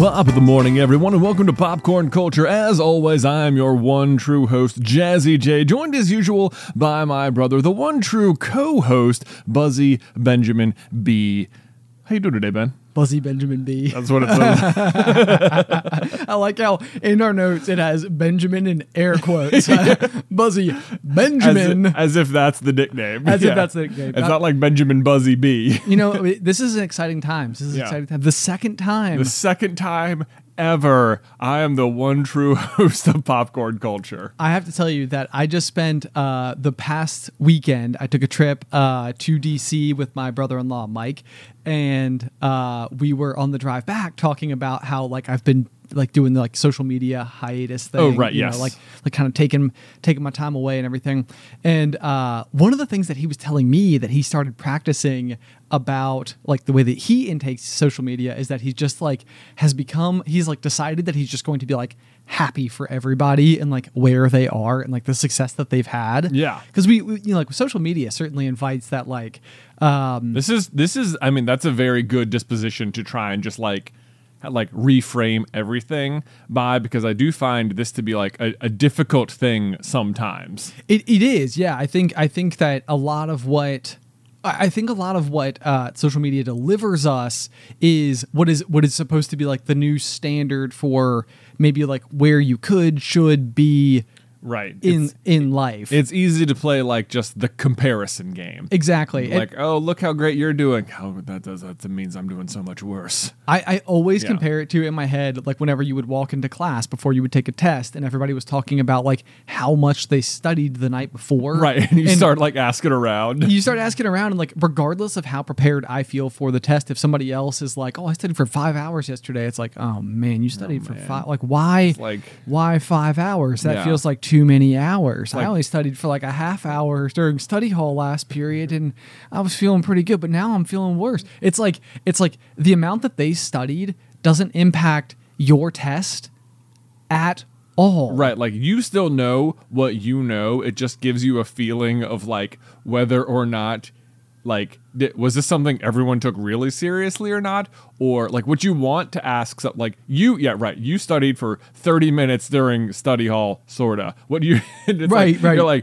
Top of the morning, everyone, and welcome to Popcorn Culture. As always, I am your one true host, Jazzy J, joined as usual by my brother, the one true co-host, Buzzy Benjamin B. How you doing today, Ben? Buzzy Benjamin B. That's what it says. I like how in our notes it has Benjamin in air quotes. Buzzy Benjamin. As if that's the nickname. As if that's the nickname. It's not like Benjamin Buzzy B. You know, this is an exciting time. The second time ever, I am the one true host of Popcorn Culture. I have to tell you that I just spent the past weekend, I took a trip to DC with my brother-in-law, Mike, and we were on the drive back talking about how I've been doing the social media hiatus thing. Oh, right, yes. Like kind of taking my time away and everything. And one of the things that he was telling me that he started practicing about the way that he intakes social media is that he just decided that he's just going to be happy for everybody and where they are and the success that they've had. Yeah. Because we social media certainly invites that this is I mean, that's a very good disposition to try and just reframe everything by, because I do find this to be a difficult thing sometimes. It is, yeah. I think that a lot of what social media delivers us is what is supposed to be the new standard for maybe where you should be. Right. In life. It's easy to play just the comparison game. Exactly. Oh, look how great you're doing. Oh, that means I'm doing so much worse. I always compare it to, in my head, whenever you would walk into class before you would take a test and everybody was talking about how much they studied the night before. Right. And start asking around. You start asking around and regardless of how prepared I feel for the test, if somebody else is oh, I studied for 5 hours yesterday. It's oh man, you studied for 5. Why 5 hours? That feels like too many hours. I only studied for a half hour during study hall last period and I was feeling pretty good, but now I'm feeling worse. It's like the amount that they studied doesn't impact your test at all. Right, you still know what you know. It just gives you a feeling of whether or not was this something everyone took really seriously or not? Or what you want to ask, you studied for 30 minutes during study hall, sorta. What do you, right. You're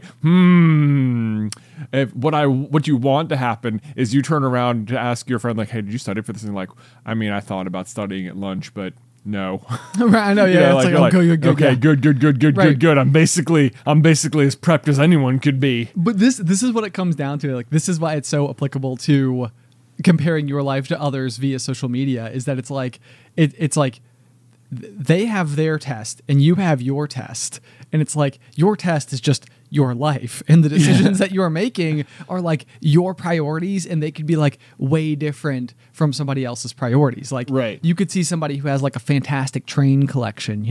if what you want to happen is you turn around to ask your friend, hey, did you study for this? And I mean, I thought about studying at lunch, but no. Right, I know, yeah. It's good. Okay, yeah. Good. I'm basically as prepped as anyone could be. But this is what it comes down to. This is why it's so applicable to comparing your life to others via social media, is that it's they have their test and you have your test. And it's your test is just your life, and the decisions that you're making are your priorities, and they could be way different from somebody else's priorities. Right. You could see somebody who has a fantastic train collection,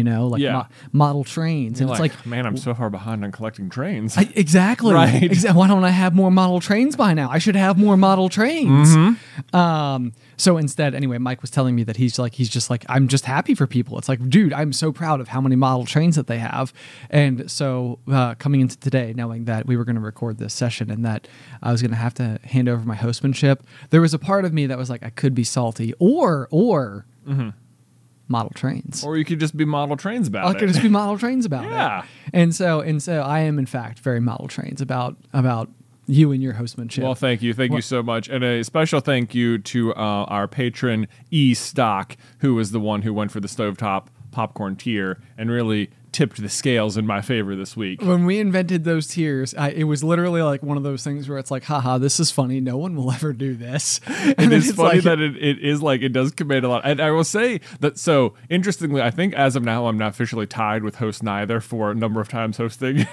model trains. And it's man, I'm so far behind on collecting trains. Exactly. Right. Why don't I have more model trains by now? I should have more model trains. Mm-hmm. So instead, anyway, Mike was telling me that he's just I'm just happy for people. It's dude, I'm so proud of how many model trains that they have. And so coming into today, knowing that we were going to record this session and that I was going to have to hand over my hostmanship, there was a part of me that was I could be salty or mm-hmm. model trains. Or you could just be model trains about it. I could just be model trains about it. And so I am, in fact, very model trains about you and your hostmanship. Well, thank you. Thank you so much. And a special thank you to our patron, E-Stock, who is the one who went for the stovetop popcorn tier and really tipped the scales in my favor this week. When we invented those tiers, it was literally one of those things where it's haha, this is funny. No one will ever do this. And it's funny that it does command a lot. And I will say that, so interestingly, I think as of now, I'm not officially tied with host neither for a number of times hosting.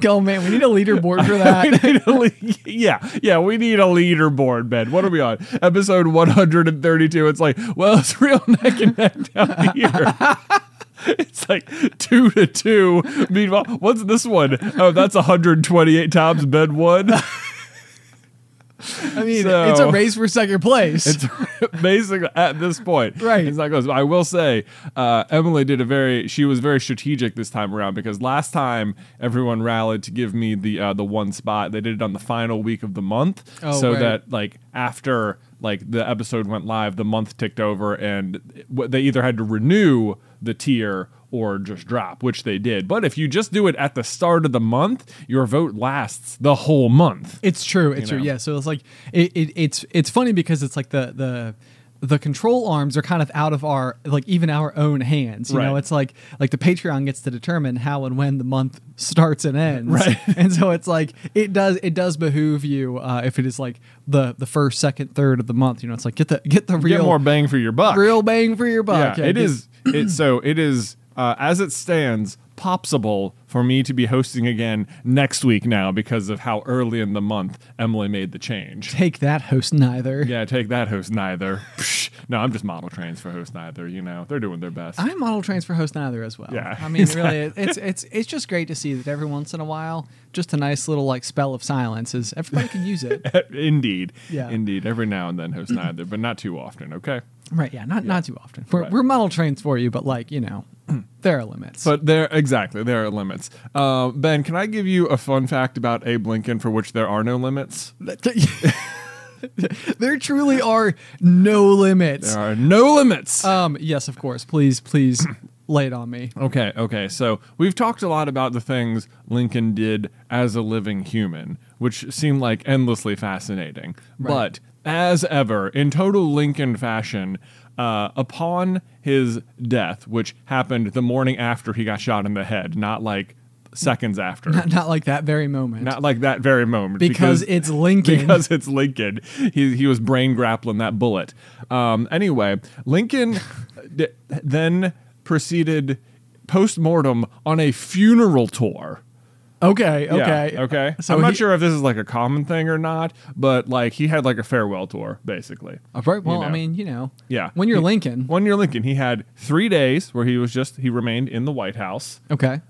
Go, man, we need a leaderboard for that. We need a leaderboard, Ben. What are we on? Episode 132. It's it's real neck and neck down here. It's 2-2. Meanwhile, what's this one? Oh, that's 128 times Ben won. I mean, so, it's a race for second place. It's basically at this point. Right. It's I will say, Emily she was very strategic this time around, because last time everyone rallied to give me the one spot. They did it on the final week of the month. That after like the episode went live, the month ticked over, and they either had to renew the tier or just drop, which they did. But if you just do it at the start of the month, your vote lasts the whole month. It's true. It's true. Yeah. So it's like it's funny because it's like the control arms are kind of out of our, like, even our own hands. You know, it's like the Patreon gets to determine how and when the month starts and ends. Right. And so it's like, it does behoove you, if it is like the first, second, third of the month, you know, it's like, get the real, get more bang for your buck. Real bang for your buck. Yeah, it is. As it stands, possible for me to be hosting again next week now because of how early in the month Emily made the change. Take that, host neither. Yeah, take that, host neither. No, I'm just model trains for host neither. You know, they're doing their best. I'm model trains for host neither as well. Yeah, I mean, exactly. Really, it's just great to see that every once in a while, just a nice little like spell of silence is everybody can use it. Indeed, yeah, indeed. Every now and then, host neither, but not too often. Okay. Right, yeah, not too often. We're model trains for you, but like, you know, there are limits. But there are limits. Ben, can I give you a fun fact about Abe Lincoln for which there are no limits? There truly are no limits. There are no limits. Yes, of course. Please lay it on me. Okay. So we've talked a lot about the things Lincoln did as a living human, which seem like endlessly fascinating. Right. But as ever, in total Lincoln fashion, upon his death, which happened the morning after he got shot in the head, not like seconds after. Not like that very moment. Not like that very moment. Because it's Lincoln. Because it's Lincoln. He was brain grappling that bullet. Anyway, Lincoln then proceeded post-mortem on a funeral tour. Okay. Yeah, okay. So I'm not sure if this is like a common thing or not, but like he had like a farewell tour, basically. Right. Well, you know. I mean, you know. Yeah. When you're Lincoln, he had 3 days where he remained in the White House. Okay.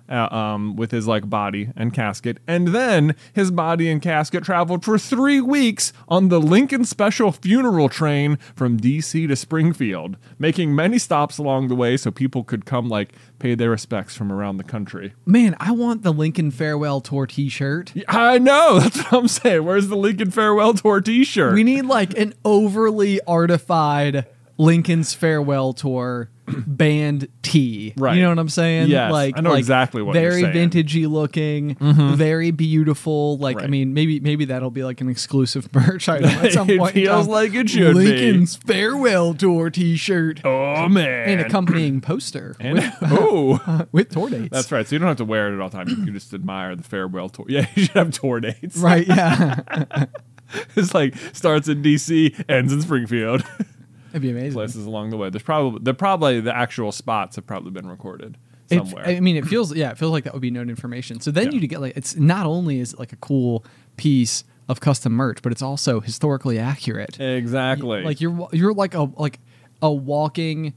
With his like body and casket, and then his body and casket traveled for 3 weeks on the Lincoln Special Funeral Train from D.C. to Springfield, making many stops along the way so people could come like pay their respects from around the country. Man, I want the Lincoln Farewell Tour t-shirt. I know, that's what I'm saying. Where's the Lincoln Farewell Tour t-shirt? We need like an overly artified Lincoln's Farewell Tour band tee. Right. You know what I'm saying? Yes, like, I know exactly what you're saying. Very vintagey looking, very beautiful. Like, right. I mean, maybe that'll be like an exclusive merch item at some point. It feels like it should be. Lincoln's Farewell Tour t-shirt. Oh, man. And accompanying poster. With tour dates. That's right. So you don't have to wear it at all times. You can just admire the Farewell Tour. Yeah, you should have tour dates. Right, yeah. It's like starts in D.C., ends in Springfield. It'd be amazing. Places along the way. They're probably the actual spots have probably been recorded somewhere. It feels like that would be known information. So then you get like, it's not only is it like a cool piece of custom merch, but it's also historically accurate. Exactly. Like you're like a walking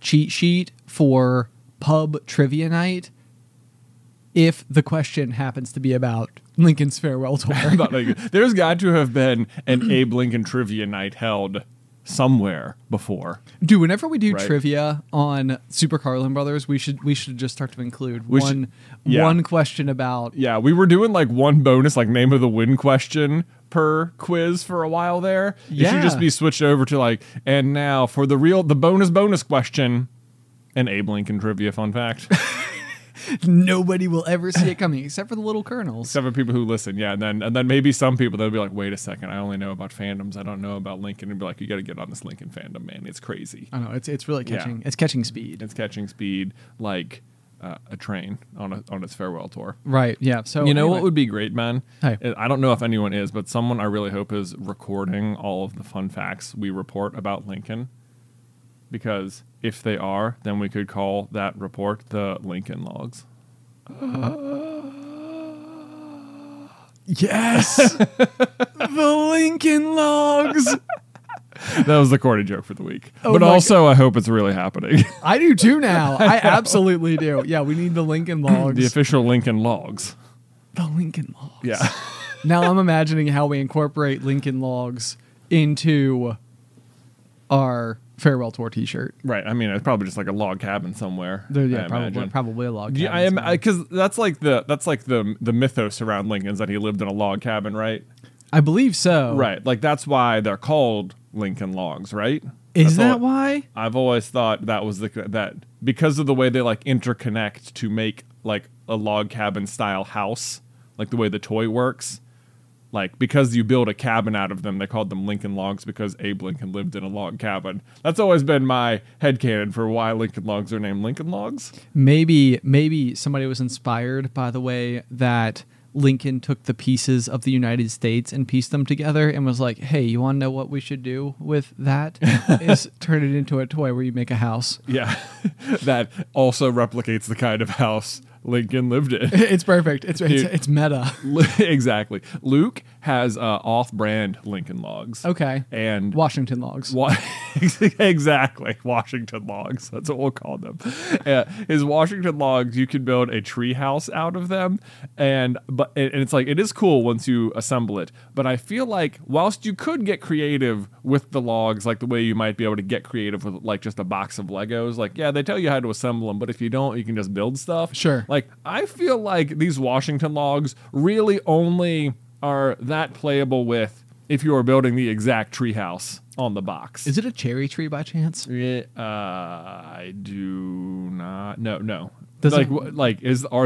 cheat sheet for pub trivia night. If the question happens to be about Lincoln's farewell tour, there's got to have been an Abe Lincoln trivia night held somewhere before. Dude, whenever we do trivia on Super Carlin Brothers, we should just start to include one question about... Yeah, we were doing like one bonus, like name of the win question per quiz for a while there. Yeah. It should just be switched over to like, and now for the bonus question, an Abe Lincoln trivia fun fact. Nobody will ever see it coming except for the little colonels. Except for people who listen, yeah. And then maybe some people, they'll be like, wait a second, I only know about fandoms. I don't know about Lincoln. And be like, you got to get on this Lincoln fandom, man. It's crazy. I know. It's really catching. Yeah. It's catching speed. Like a train on its farewell tour. Right, yeah. So you know what would be great, man? Hey. I don't know if anyone is, but someone I really hope is recording all of the fun facts we report about Lincoln. Because if they are, then we could call that report the Lincoln Logs. Yes! The Lincoln Logs! That was the corny joke for the week. Oh, but also, God. I hope it's really happening. I do too now. I absolutely do. Yeah, we need the Lincoln Logs. The official Lincoln Logs. The Lincoln Logs. Yeah. Now I'm imagining how we incorporate Lincoln Logs into our... farewell tour t-shirt. Right. I mean, it's probably just like a log cabin somewhere. Yeah, probably a log cabin. Yeah, I am, because that's like the mythos around Lincoln's that he lived in a log cabin, right? I believe so. Right. Like, that's why they're called Lincoln Logs, right? Is that why? I've always thought that was that because of the way they like interconnect to make like a log cabin style house, like the way the toy works. Like, because you build a cabin out of them, they called them Lincoln Logs because Abe Lincoln lived in a log cabin. That's always been my headcanon for why Lincoln Logs are named Lincoln Logs. Maybe somebody was inspired by the way that Lincoln took the pieces of the United States and pieced them together and was like, hey, you want to know what we should do with that? Is turn it into a toy where you make a house. Yeah, that also replicates the kind of house Lincoln lived in. It's perfect. It's meta. Exactly. Luke has off-brand Lincoln Logs. Okay. And Washington Logs. Exactly. Washington Logs. That's what we'll call them. His Washington Logs, you can build a tree house out of them. And it's like, it is cool once you assemble it. But I feel like whilst you could get creative with the logs, like the way you might be able to get creative with like just a box of Legos, like, yeah, they tell you how to assemble them. But if you don't, you can just build stuff. Sure. Like, I feel like these Washington Logs really only are that playable with if you are building the exact treehouse on the box. Is it a cherry tree by chance? I do not. No. Are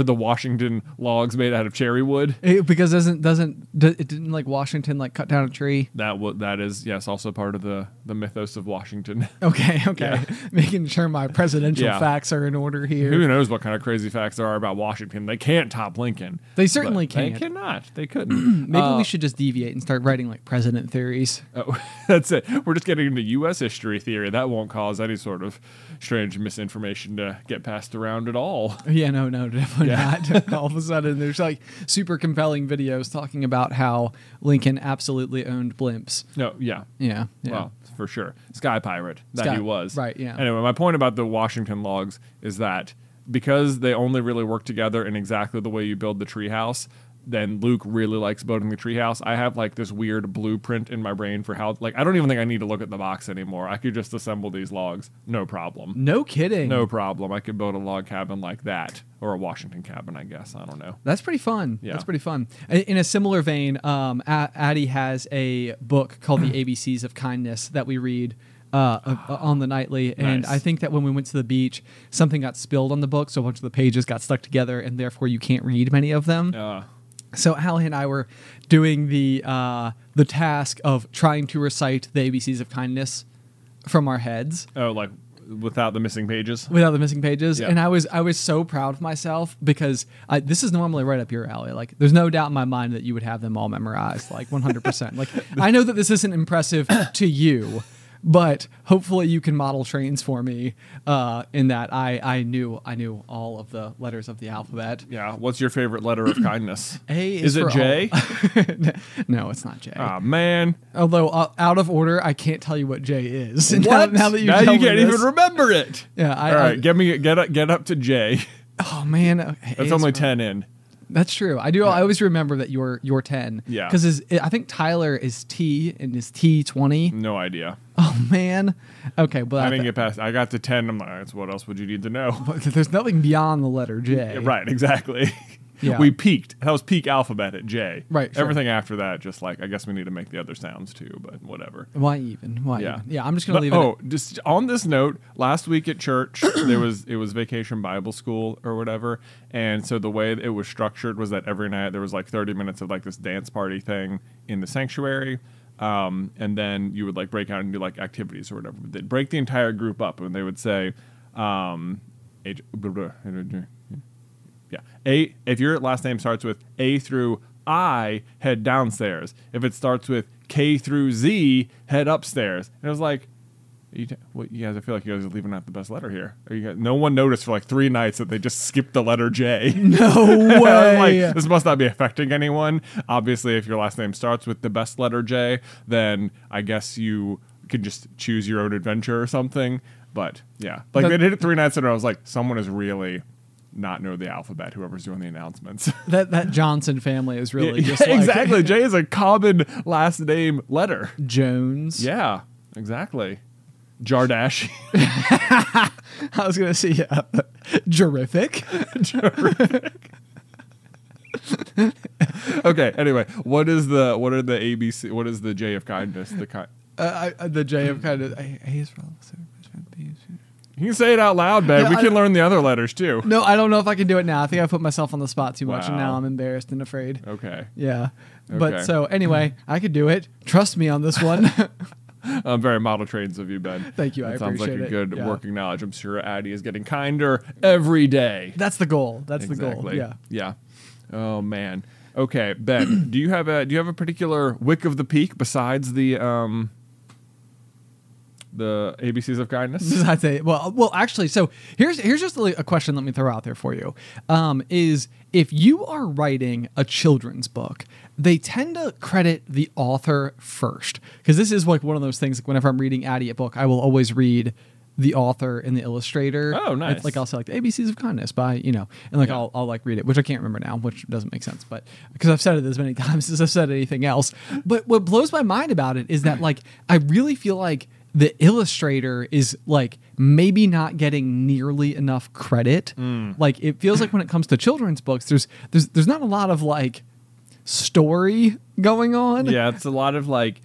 the Washington Logs made out of cherry wood? Because didn't Washington like cut down a tree? That is also part of the mythos of Washington. Okay, yeah. Making sure my presidential facts are in order here. Who knows what kind of crazy facts there are about Washington? They can't top Lincoln. They certainly can't. They cannot. They couldn't. Maybe we should just deviate and start writing like president theories. Oh, that's it. We're just getting into U.S. history theory. That won't cause any sort of strange misinformation to get passed around at all. Yeah, no, definitely not. All of a sudden, there's like super compelling videos talking about how Lincoln absolutely owned blimps. No, yeah. Well, for sure, sky pirate he was. Right. Yeah. Anyway, my point about the Washington Logs is that because they only really work together in exactly the way you build the treehouse. Then Luke really likes building the treehouse. I have like this weird blueprint in my brain for how, like, I don't even think I need to look at the box anymore. I could just assemble these logs. No problem. No kidding. No problem. I could build a log cabin like that or a Washington cabin, I guess. I don't know. That's pretty fun. Yeah. That's pretty fun. In a similar vein, Addy has a book called The ABCs of Kindness that we read on the nightly. And nice. I think that when we went to the beach, something got spilled on the book. So a bunch of the pages got stuck together and therefore you can't read many of them. So Allie and I were doing the task of trying to recite the ABCs of Kindness from our heads. Oh, like without the missing pages? Without the missing pages. Yeah. And I was so proud of myself because this is normally right up your alley. Like, there's no doubt in my mind that you would have them all memorized, like 100%. Like, I know that this isn't impressive to you, but hopefully you can model trains for me in that I knew all of the letters of the alphabet. Yeah. What's your favorite letter of kindness? A is it J? No, it's not J. Oh, man. Although out of order, I can't tell you what J is. What? Now you can't even remember it. Yeah. All right. Get up to J. Oh, man. Okay. That's only 10 in. That's true. I do. Yeah. I always remember that you're 10. Yeah. Because I think Tyler is T and is T20. No idea. Oh man. Okay. But I didn't get past. I got to 10. I'm like, what else would you need to know? But there's nothing beyond the letter J. Right. Exactly. Yeah. We peaked. That was peak alphabet at J. Right. Sure. Everything after that, just like, I guess we need to make the other sounds too, but whatever. Why even? Yeah, I'm just going to leave it. Oh, just on this note, last week at church, it was Vacation Bible School or whatever. And so the way it was structured was that every night there was like 30 minutes of like this dance party thing in the sanctuary. And then you would like break out and do like activities or whatever. But they'd break the entire group up and they would say, A, if your last name starts with A through I, head downstairs. If it starts with K through Z, head upstairs. And it was like, you guys, I feel like you guys are leaving out the best letter here. No one noticed for like 3 nights that they just skipped the letter J. No way. Like, this must not be affecting anyone. Obviously, if your last name starts with the best letter J, then I guess you could just choose your own adventure or something. But yeah, like they did it 3 nights in a row. I was like, someone is really... not know the alphabet, whoever's doing the announcements. That Johnson family is really just like... Exactly. J is a common last name letter. Jones. Yeah, exactly. Jardash. I was going to say, yeah. Jerific. Okay. Anyway, what are the ABC? What is the J of kindness? The J of kindness. You can say it out loud, babe. No, we can learn the other letters too. No, I don't know if I can do it now. I think I put myself on the spot too much, and now I'm embarrassed and afraid. Okay. Yeah. Okay. But so anyway, I could do it. Trust me on this one. I'm very model trains of you, Ben. Thank you. That I appreciate it. Sounds like a good working knowledge. I'm sure Addy is getting kinder every day. That's the goal. That's exactly the goal. Yeah. Oh man. Okay, Ben. do you have a particular wick of the peak besides the ABCs of kindness? I'd say. Well, actually. So here's just a question. Let me throw out there for you. Is if you are writing a children's book, they tend to credit the author first, because this is like one of those things. Like whenever I'm reading Addy a book, I will always read the author and the illustrator. Oh, nice. It's like I'll say like the ABCs of kindness by, and like I'll like read it, which I can't remember now, which doesn't make sense, but because I've said it as many times as I've said anything else. But what blows my mind about it is that like I really feel like the illustrator is like maybe not getting nearly enough credit. Like it feels like when it comes to children's books, there's not a lot of like story going on. Yeah, it's a lot of like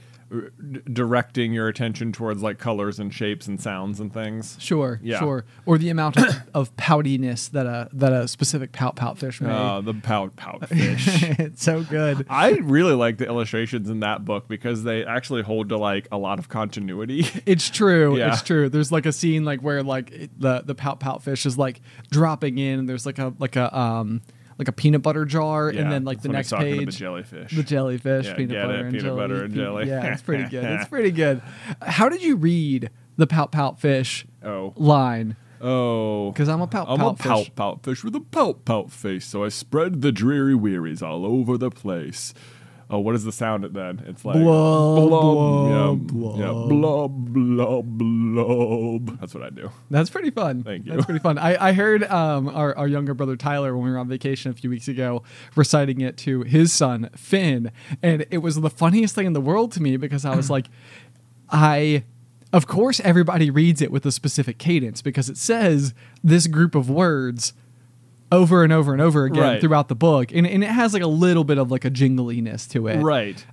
directing your attention towards like colors and shapes and sounds and things. Sure. Or the amount of poutiness that a specific Pout Pout Fish made. Oh, the Pout Pout Fish. It's so good. I really like the illustrations in that book because they actually hold to like a lot of continuity. It's true. Yeah. It's true. There's like a scene like where like the Pout Pout Fish is like dropping in and there's like a peanut butter jar, and then like the next page, the jellyfish, yeah, peanut butter and jelly. Yeah, it's pretty good. It's pretty good. How did you read the Pout Pout Fish line? Oh, because I'm a Pout Pout Fish with a pout pout face, so I spread the dreary wearies all over the place. Oh, what is the sound at then? It's like blob, blob, blob. Yeah, blob, blob, blob. That's what I do. That's pretty fun. Thank you. That's pretty fun. I heard our younger brother Tyler, when we were on vacation a few weeks ago, reciting it to his son, Finn. And it was the funniest thing in the world to me because I was like, of course, everybody reads it with a specific cadence because it says this group of words over and over and over again throughout the book. And it has like a little bit of like a jingliness to it. Right.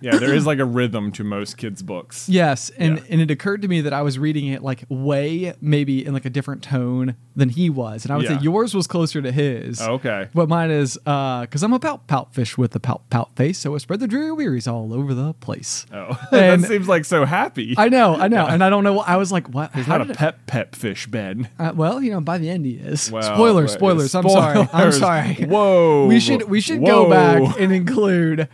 Yeah, there is like a rhythm to most kids' books. Yes. And it occurred to me that I was reading it like way maybe in like a different tone than he was. And I would say yours was closer to his. Oh, okay. But mine is, because I'm a pout pout fish with a pout pout face, so I spread the dreary wearies all over the place. Oh, and that seems like so happy. I know. Yeah. And I don't know. I was like, what? He's not a pep fish, Ben. Well, by the end he is. Well, spoilers. I'm sorry. Whoa. We should go back and include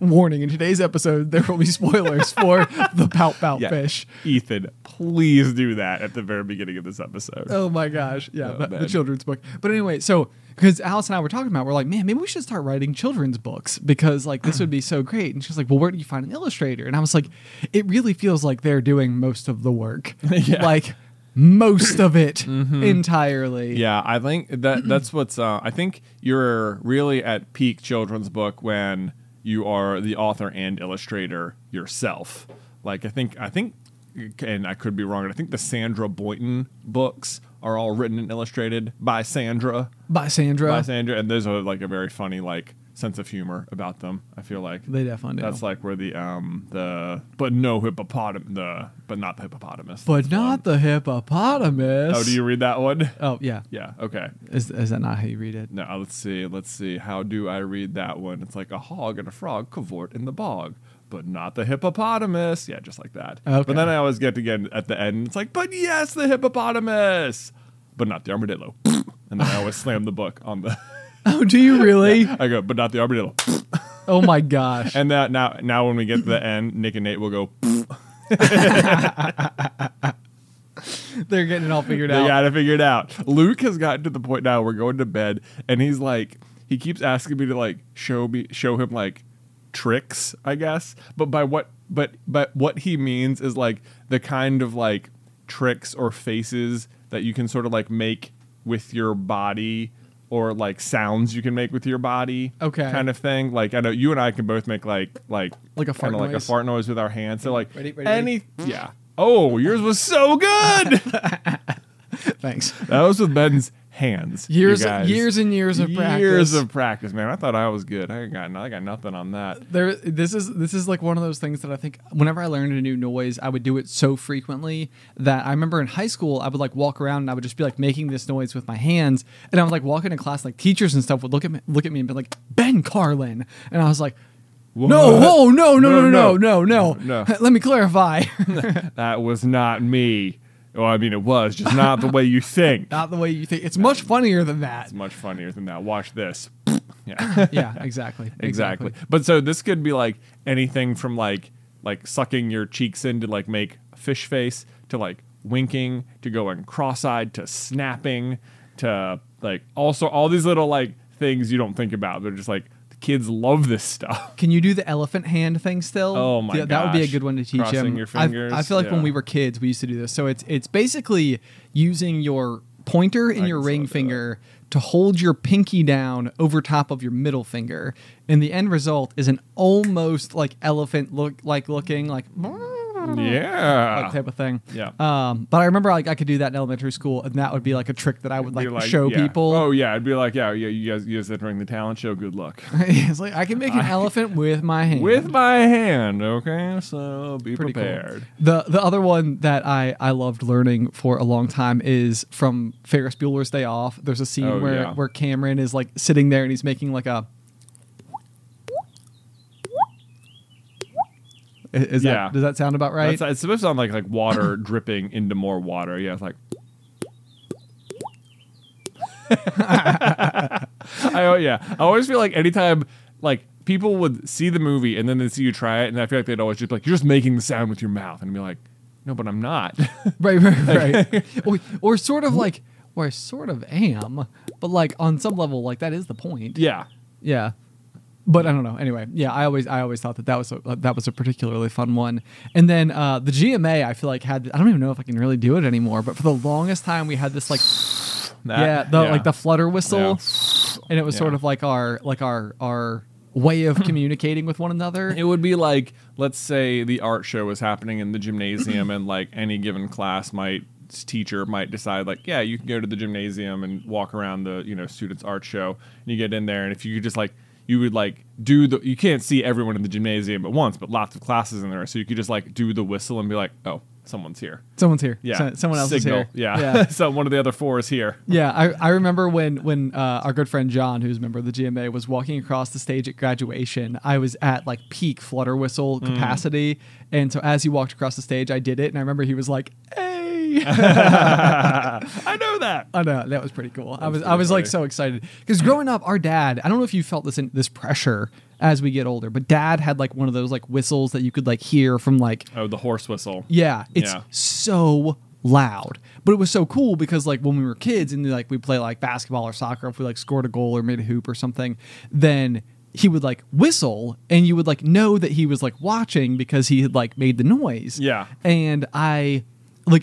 warning in today's episode. There will be spoilers for the Pout Pout Fish. Ethan, please do that at the very beginning of this episode. Oh my gosh. Yeah. Oh, the children's book. But anyway, so because Alice and I were talking about, we're like, man, maybe we should start writing children's books because like this would be so great. And she's like, well, where do you find an illustrator? And I was like, it really feels like they're doing most of the work. Yeah. Like most of it entirely. Yeah. I think that's what's, I think you're really at peak children's book when you are the author and illustrator yourself. Like I think, and I could be wrong, but I think the Sandra Boynton books are all written and illustrated by Sandra. And those are like a very funny like sense of humor about them. I feel like they definitely do. That's like where the hippopotamus. Oh, do you read that one? Oh yeah. Yeah. Okay. Is that not how you read it? No. Let's see. How do I read that one? It's like a hog and a frog cavort in the bog, but not the hippopotamus. Yeah, just like that. Okay. But then I always get to again at the end. It's like, but yes, the hippopotamus, but not the armadillo. And then I always slam the book on the. Oh, do you really? Yeah, I go, but not the armadillo. Oh my gosh! And that now when we get to the end, Nick and Nate will go. They're getting it all figured out. They got it figured out. Luke has gotten to the point now. We're going to bed, and he's like, he keeps asking me to like show him like tricks, I guess. But what he means is like the kind of like tricks or faces that you can sort of like make with your body. Or like sounds you can make with your body, okay, kind of thing. Like I know you and I can both make like a fart noise. Like a fart noise with our hands. So like ready. Yeah. Oh, yours was so good. Thanks. That was with Ben's hands. Years and years of practice. Years of practice, man. I thought I was good. I got nothing on that. This is like one of those things that I think whenever I learned a new noise, I would do it so frequently that I remember in high school I would like walk around and I would just be like making this noise with my hands, and I would like walk into class, like teachers and stuff would look at me and be like, Ben Carlin, and I was like, what? No. Let me clarify. That was not me. Well, I mean, it was just not the way you think. Not the way you think. It's much funnier than that. It's much funnier than that. Watch this. Yeah. Yeah, exactly. But so this could be like anything from like sucking your cheeks in to like make fish face, to like winking, to going cross-eyed, to snapping, to like also all these little like things you don't think about. They're just like, kids love this stuff. Can you do the elephant hand thing still? Oh my gosh. That would be a good one to teach them. Crossing your fingers. I feel like when we were kids, we used to do this. So it's basically using your pointer and your ring finger to hold your pinky down over top of your middle finger. And the end result is an almost like elephant looking yeah, like type of thing. Yeah. But I remember like I could do that in elementary school, and that would be like a trick that I would like show people. Oh yeah, I'd be like, yeah, you guys entering the talent show. Good luck. It's like I can make an elephant with my hand. With my hand, okay. So be pretty prepared. Cool. The other one that I loved learning for a long time is from Ferris Bueller's Day Off. There's a scene where Cameron is like sitting there and he's making like a. Does that sound about right? It's supposed to sound like water dripping into more water. Yeah, it's like. I always feel like anytime like people would see the movie and then they see you try it, and I feel like they'd always just be like, you're just making the sound with your mouth, and I'd be like, no, but I'm not. Right. or sort of like, well, I sort of am, but like on some level, like that is the point. Yeah. But I don't know. Anyway, yeah, I always thought that was a particularly fun one. And then the GMA, I feel like I don't even know if I can really do it anymore. But for the longest time, we had this like like the flutter whistle, and it was sort of like our way of communicating with one another. It would be like, let's say the art show was happening in the gymnasium, and like any given class teacher might decide like, yeah, you can go to the gymnasium and walk around the students' art show, and you get in there, and if you could just like. You would like do the. You can't see everyone in the gymnasium at once, but lots of classes in there, so you could just like do the whistle and be like, "Oh, someone's here." Yeah, someone else Signal. Is here. Yeah. So one of the other four is here. Yeah, I remember when our good friend John, who's a member of the GMA, was walking across the stage at graduation. I was at like peak flutter whistle capacity, and so as he walked across the stage, I did it, and I remember he was like, "Hey." I know that was pretty cool. I was like so excited because growing up, our dad, I don't know if you felt this pressure as we get older, but dad had like one of those like whistles that you could like hear from like, oh, the horse whistle. Yeah, it's so loud, but it was so cool because like when we were kids and like we play like basketball or soccer, if we like scored a goal or made a hoop or something, then he would like whistle and you would like know that he was like watching because he had like made the noise. Yeah, and I.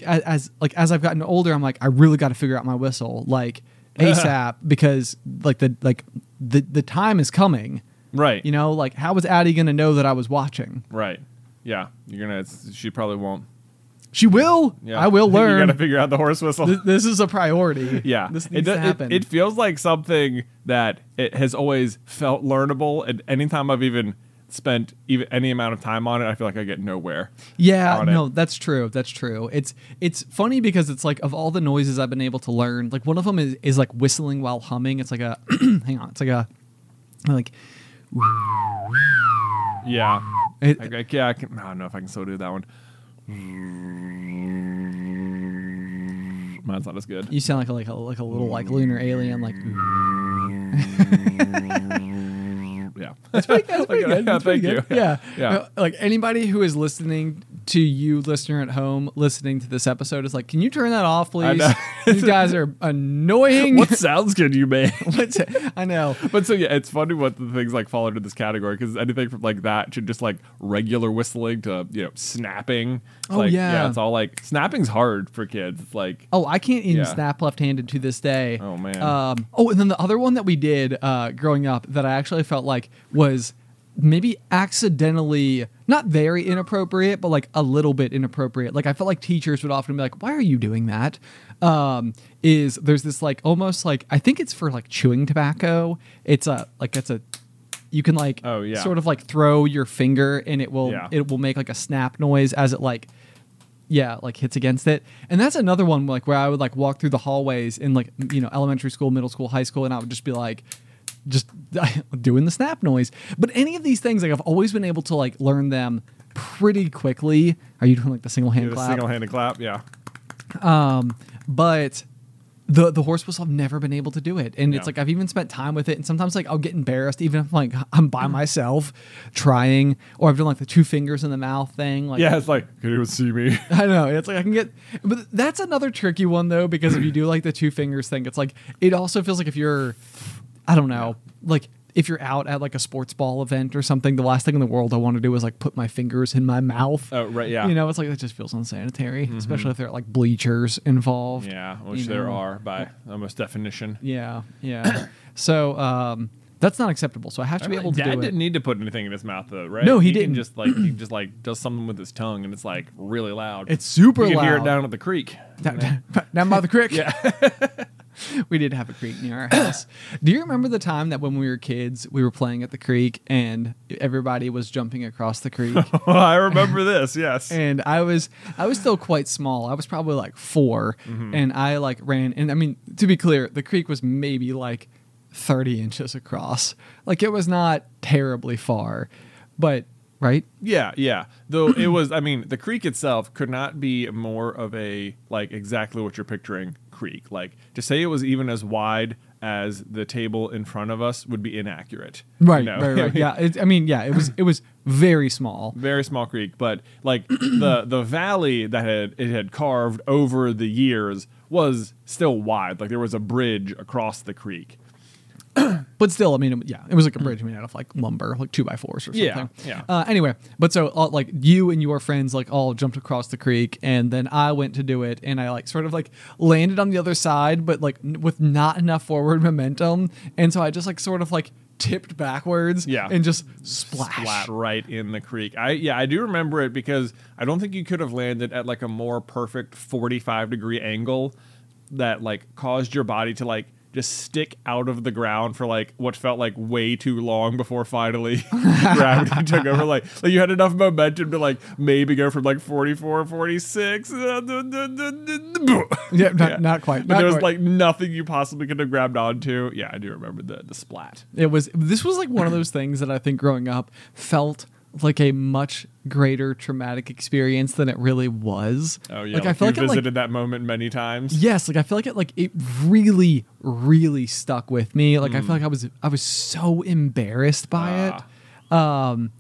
As I've gotten older, I'm like, I really got to figure out my whistle like ASAP because like the time is coming. Right. Like how is Addy going to know that I was watching? Right. Yeah. She probably won't. She will. Yeah. I will learn. You got to figure out the horse whistle. This is a priority. Yeah. This needs to happen. It feels like something that it has always felt learnable. And anytime I've even spent even any amount of time on it, I feel like I get nowhere. Yeah, no, that's true. It's funny because it's like of all the noises I've been able to learn, like one of them is like whistling while humming. It's like a yeah. I don't know if I can still do that one. Mine's not as good. You sound like a little like lunar alien like. Yeah, that's pretty good. Thank you. Yeah. Like anybody who is listening to you, listener at home, listening to this episode is like, can you turn that off, please? These guys are annoying. What sounds good you make? I know. But so yeah, it's funny what the things like fall into this category because anything from like that to just like regular whistling to snapping. Oh like, yeah, it's all like snapping's hard for kids. It's like I can't even snap left-handed to this day. Oh man. And then the other one that we did growing up that I actually felt like was maybe accidentally, not very inappropriate, but like a little bit inappropriate. Like I felt like teachers would often be like, why are you doing that? Is there's this like, almost like, I think it's for like chewing tobacco. It's a, like, it's a, you can like, sort of like throw your finger and it will make like a snap noise as it like, like hits against it. And that's another one like where I would like walk through the hallways in like, you know, elementary school, middle school, high school. And I would just be like, just doing the snap noise. But any of these things, like I've always been able to like learn them pretty quickly. Are you doing like the single hand clap? The single handed clap, yeah. But the horse whistle, I've never been able to do it. And it's like I've even spent time with it, and sometimes like I'll get embarrassed even if like I'm by myself trying, or I've done like the two fingers in the mouth thing. Like, yeah, it's like, can anyone see me? I know. It's like I can get, but that's another tricky one though, because if you do like the two fingers thing, it's like it also feels like if you're, I don't know, like if you're out at like a sports ball event or something, the last thing in the world I want to do is like put my fingers in my mouth. Oh, right. Yeah. You know, it's like, that just feels unsanitary, especially if there are like bleachers involved. Yeah. Which there are by almost definition. Yeah. Yeah. So, that's not acceptable. So I have to be able to do it. Dad didn't need to put anything in his mouth though, right? No, he didn't. Can just like, he just like does something with his tongue and it's like really loud. It's super loud. You can hear it down at the creek. Down by the creek. Yeah. We did have a creek near our house. Do you remember the time that when we were kids, we were playing at the creek and everybody was jumping across the creek? I remember this, yes. And I was still quite small. I was probably like 4, and I like ran. And I mean, to be clear, the creek was maybe like 30 inches across. Like it was not terribly far, but right? Yeah, yeah. Though it was, I mean, the creek itself could not be more of a, like exactly what you're picturing creek. Like to say it was even as wide as the table in front of us would be inaccurate. Right, you know? Right. Yeah, it was very small. Very small creek, but like the valley that it had carved over the years was still wide. Like there was a bridge across the creek. But still, I mean, yeah, it was like a bridge made out of like lumber, like 2x4s or something. Yeah. Anyway, but so like you and your friends like all jumped across the creek, and then I went to do it, and I like sort of like landed on the other side, but like with not enough forward momentum, and so I just like sort of like tipped backwards, and just splat right in the creek. I do remember it because I don't think you could have landed at like a more perfect 45-degree angle that like caused your body to like just stick out of the ground for like what felt like way too long before finally gravity took over. Like you had enough momentum to like maybe go from like 44, 46. Not quite. But there was like nothing you possibly could have grabbed onto. Yeah, I do remember the splat. This was like one of those things that I think growing up felt like a much greater traumatic experience than it really was. Oh yeah, like I feel like visited that moment many times. Yes, like I feel like it really, really stuck with me. Like I feel like I was so embarrassed by it. And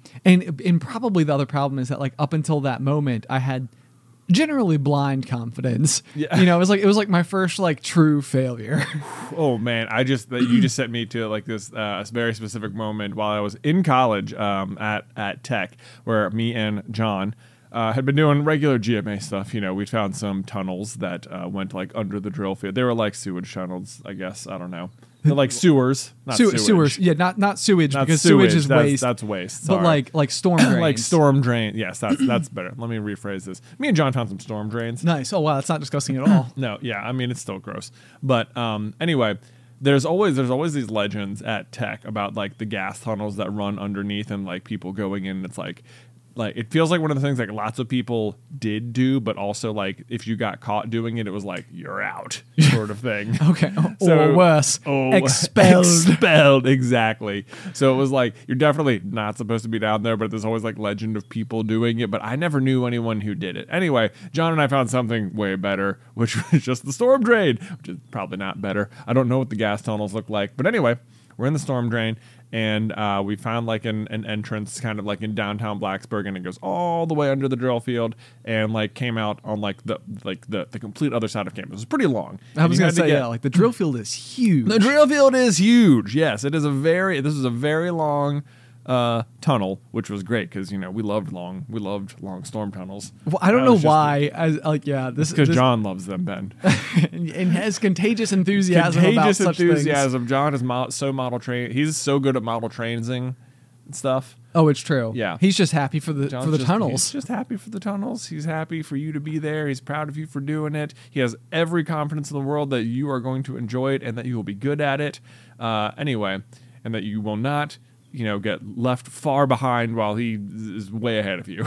probably the other problem is that like up until that moment I had generally blind confidence. Yeah. You know, it was like my first like true failure. Oh man, you just sent me to like this very specific moment while I was in college at Tech, where me and John had been doing regular GMA stuff. You know, we found some tunnels that went like under the drill field. They were like sewage tunnels, I guess. I don't know. They're like sewers, not sewage. Sewers, yeah, not sewage, not because sewage is waste. That's waste. Sorry. But like storm drains. Like storm drain. Yes, that's better. Let me rephrase this. Me and John found some storm drains. Nice. Oh wow, that's not disgusting at all. No, yeah, I mean it's still gross. But anyway, there's always these legends at Tech about like the gas tunnels that run underneath and like people going in. And it's like it feels like one of the things like lots of people did do, but also like if you got caught doing it was like you're out sort of thing. Okay. Or worse. Expelled, exactly. So it was like you're definitely not supposed to be down there, but there's always like legend of people doing it, but I never knew anyone who did it. Anyway, John and I found something way better, which was just the storm drain, which is probably not better. I don't know what the gas tunnels look like, but anyway, we're in the storm drain. And we found like an entrance kind of like in downtown Blacksburg, and it goes all the way under the drill field and like came out on like the complete other side of campus. It was pretty long. I was going to say, like the drill field is huge. The drill field is huge. Yes, it is a very long tunnel, which was great because, you know, we loved long storm tunnels. Well, I don't know why. Because John loves them, Ben, and has contagious enthusiasm about such things. John is so model train. He's so good at model training and stuff. Oh, it's true. Yeah. He's just happy for the tunnels. He's just happy for the tunnels. He's happy for you to be there. He's proud of you for doing it. He has every confidence in the world that you are going to enjoy it and that you will be good at it. Anyway, and that you will not, you know, get left far behind while he is way ahead of you.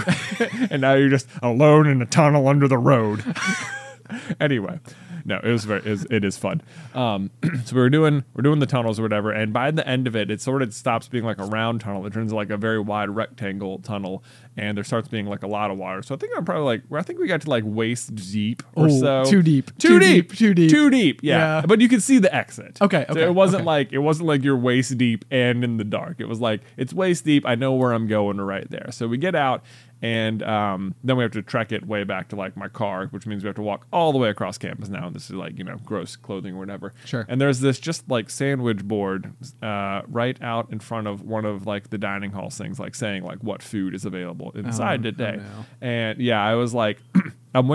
And now you're just alone in a tunnel under the road. Anyway, no, it was it is fun. So we're doing the tunnels or whatever, and by the end of it, it sort of stops being like a round tunnel. It turns into like a very wide rectangle tunnel, and there starts being like a lot of water. So I think I'm probably like, I think we got to like waist deep or Too deep. Yeah. But you could see the exit. Okay. So it wasn't like you're waist deep and in the dark. It was like it's waist deep. I know where I'm going right there. So we get out. And then we have to trek it way back to like my car, which means we have to walk all the way across campus now. And this is like, you know, gross clothing or whatever. Sure. And there's this just like sandwich board right out in front of one of like the dining hall things, like saying like what food is available inside today. Oh no. And yeah, I was like, I'm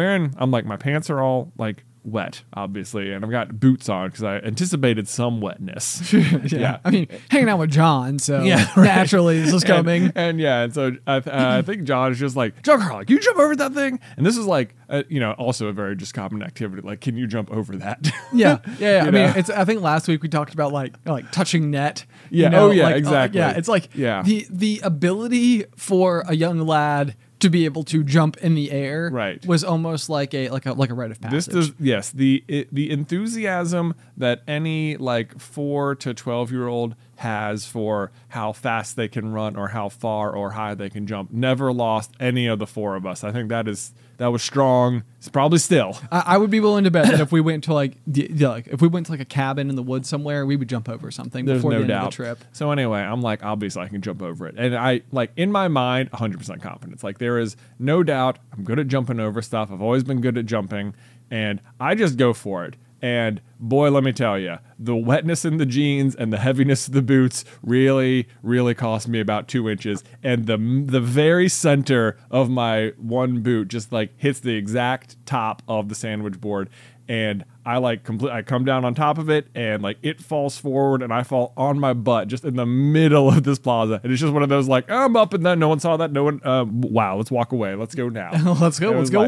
like, my pants are all like wet, obviously, and I've got boots on because I anticipated some wetness. Yeah, I mean, hanging out with John, so yeah, right. Naturally this is coming. And so I think John is just like, John Carl, can you jump over that thing? And this is like, you know, also a very just common activity. Like, can you jump over that? Yeah. I mean, it's. I think last week we talked about like touching net. Yeah. You know, oh yeah, like, exactly. Yeah, it's like the ability for a young lad to be able to jump in the air, right, was almost like a rite of passage. The enthusiasm that any like 4 to 12-year-old has for how fast they can run or how far or high they can jump never lost any of the four of us. I think that was strong. It's probably still. I would be willing to bet that if we went to like a cabin in the woods somewhere, we would jump over something. There's before no the end doubt. Of the trip. So anyway, I'm like, obviously I can jump over it, and I like in my mind 100% confidence. Like there is no doubt I'm good at jumping over stuff. I've always been good at jumping, and I just go for it. And boy, let me tell you, the wetness in the jeans and the heaviness of the boots really, really cost me about 2 inches. And the very center of my one boot just like hits the exact top of the sandwich board. And I like I come down on top of it, and like it falls forward, and I fall on my butt just in the middle of this plaza. And it's just one of those like, oh, I'm up, and then no one saw that. No one. Wow, let's walk away. Let's go now. Let's go. It was like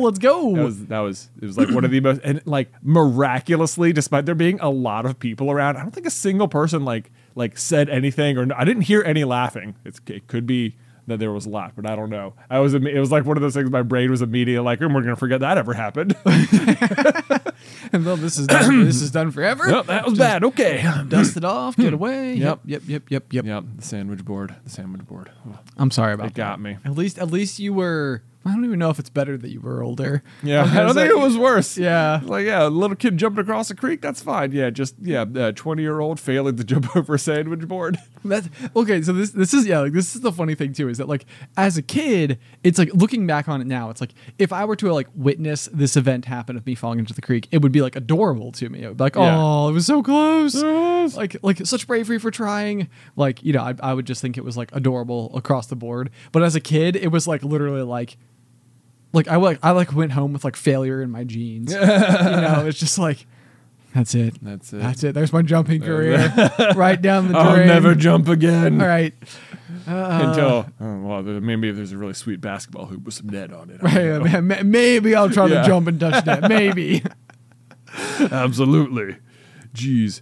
one of the most, and like miraculously, despite there being a lot of people around, I don't think a single person like said anything, or I didn't hear any laughing. It could be that there was a lot, but I don't know. It was like one of those things. My brain was immediately like, "We're gonna forget that ever happened." And well, this is done. This is done forever. Well, that was bad. Okay, dust it off. Get away. Yep. The sandwich board. I'm sorry about that. It got me. At least you were. I don't even know if it's better that you were older. Yeah, I don't think it was worse. Yeah, like a little kid jumping across a creek. That's fine. Yeah, just 20-year-old failing to jump over a sandwich board. Okay. So this is the funny thing too, is that like as a kid, it's like looking back on it now, it's like if I were to like witness this event happen of me falling into the creek, it would be like adorable to me. It would be like, oh, it was so close. Yes. Like such bravery for trying. Like, you know, I would just think it was like adorable across the board. But as a kid, it was like literally like. I went home with like failure in my jeans. You know, it's just like, that's it. There's my jumping career, right down the drain. I'll never jump again. All right. Until maybe if there's a really sweet basketball hoop with some net on it. Right, maybe I'll try to jump and touch that. Maybe. Absolutely. Jeez.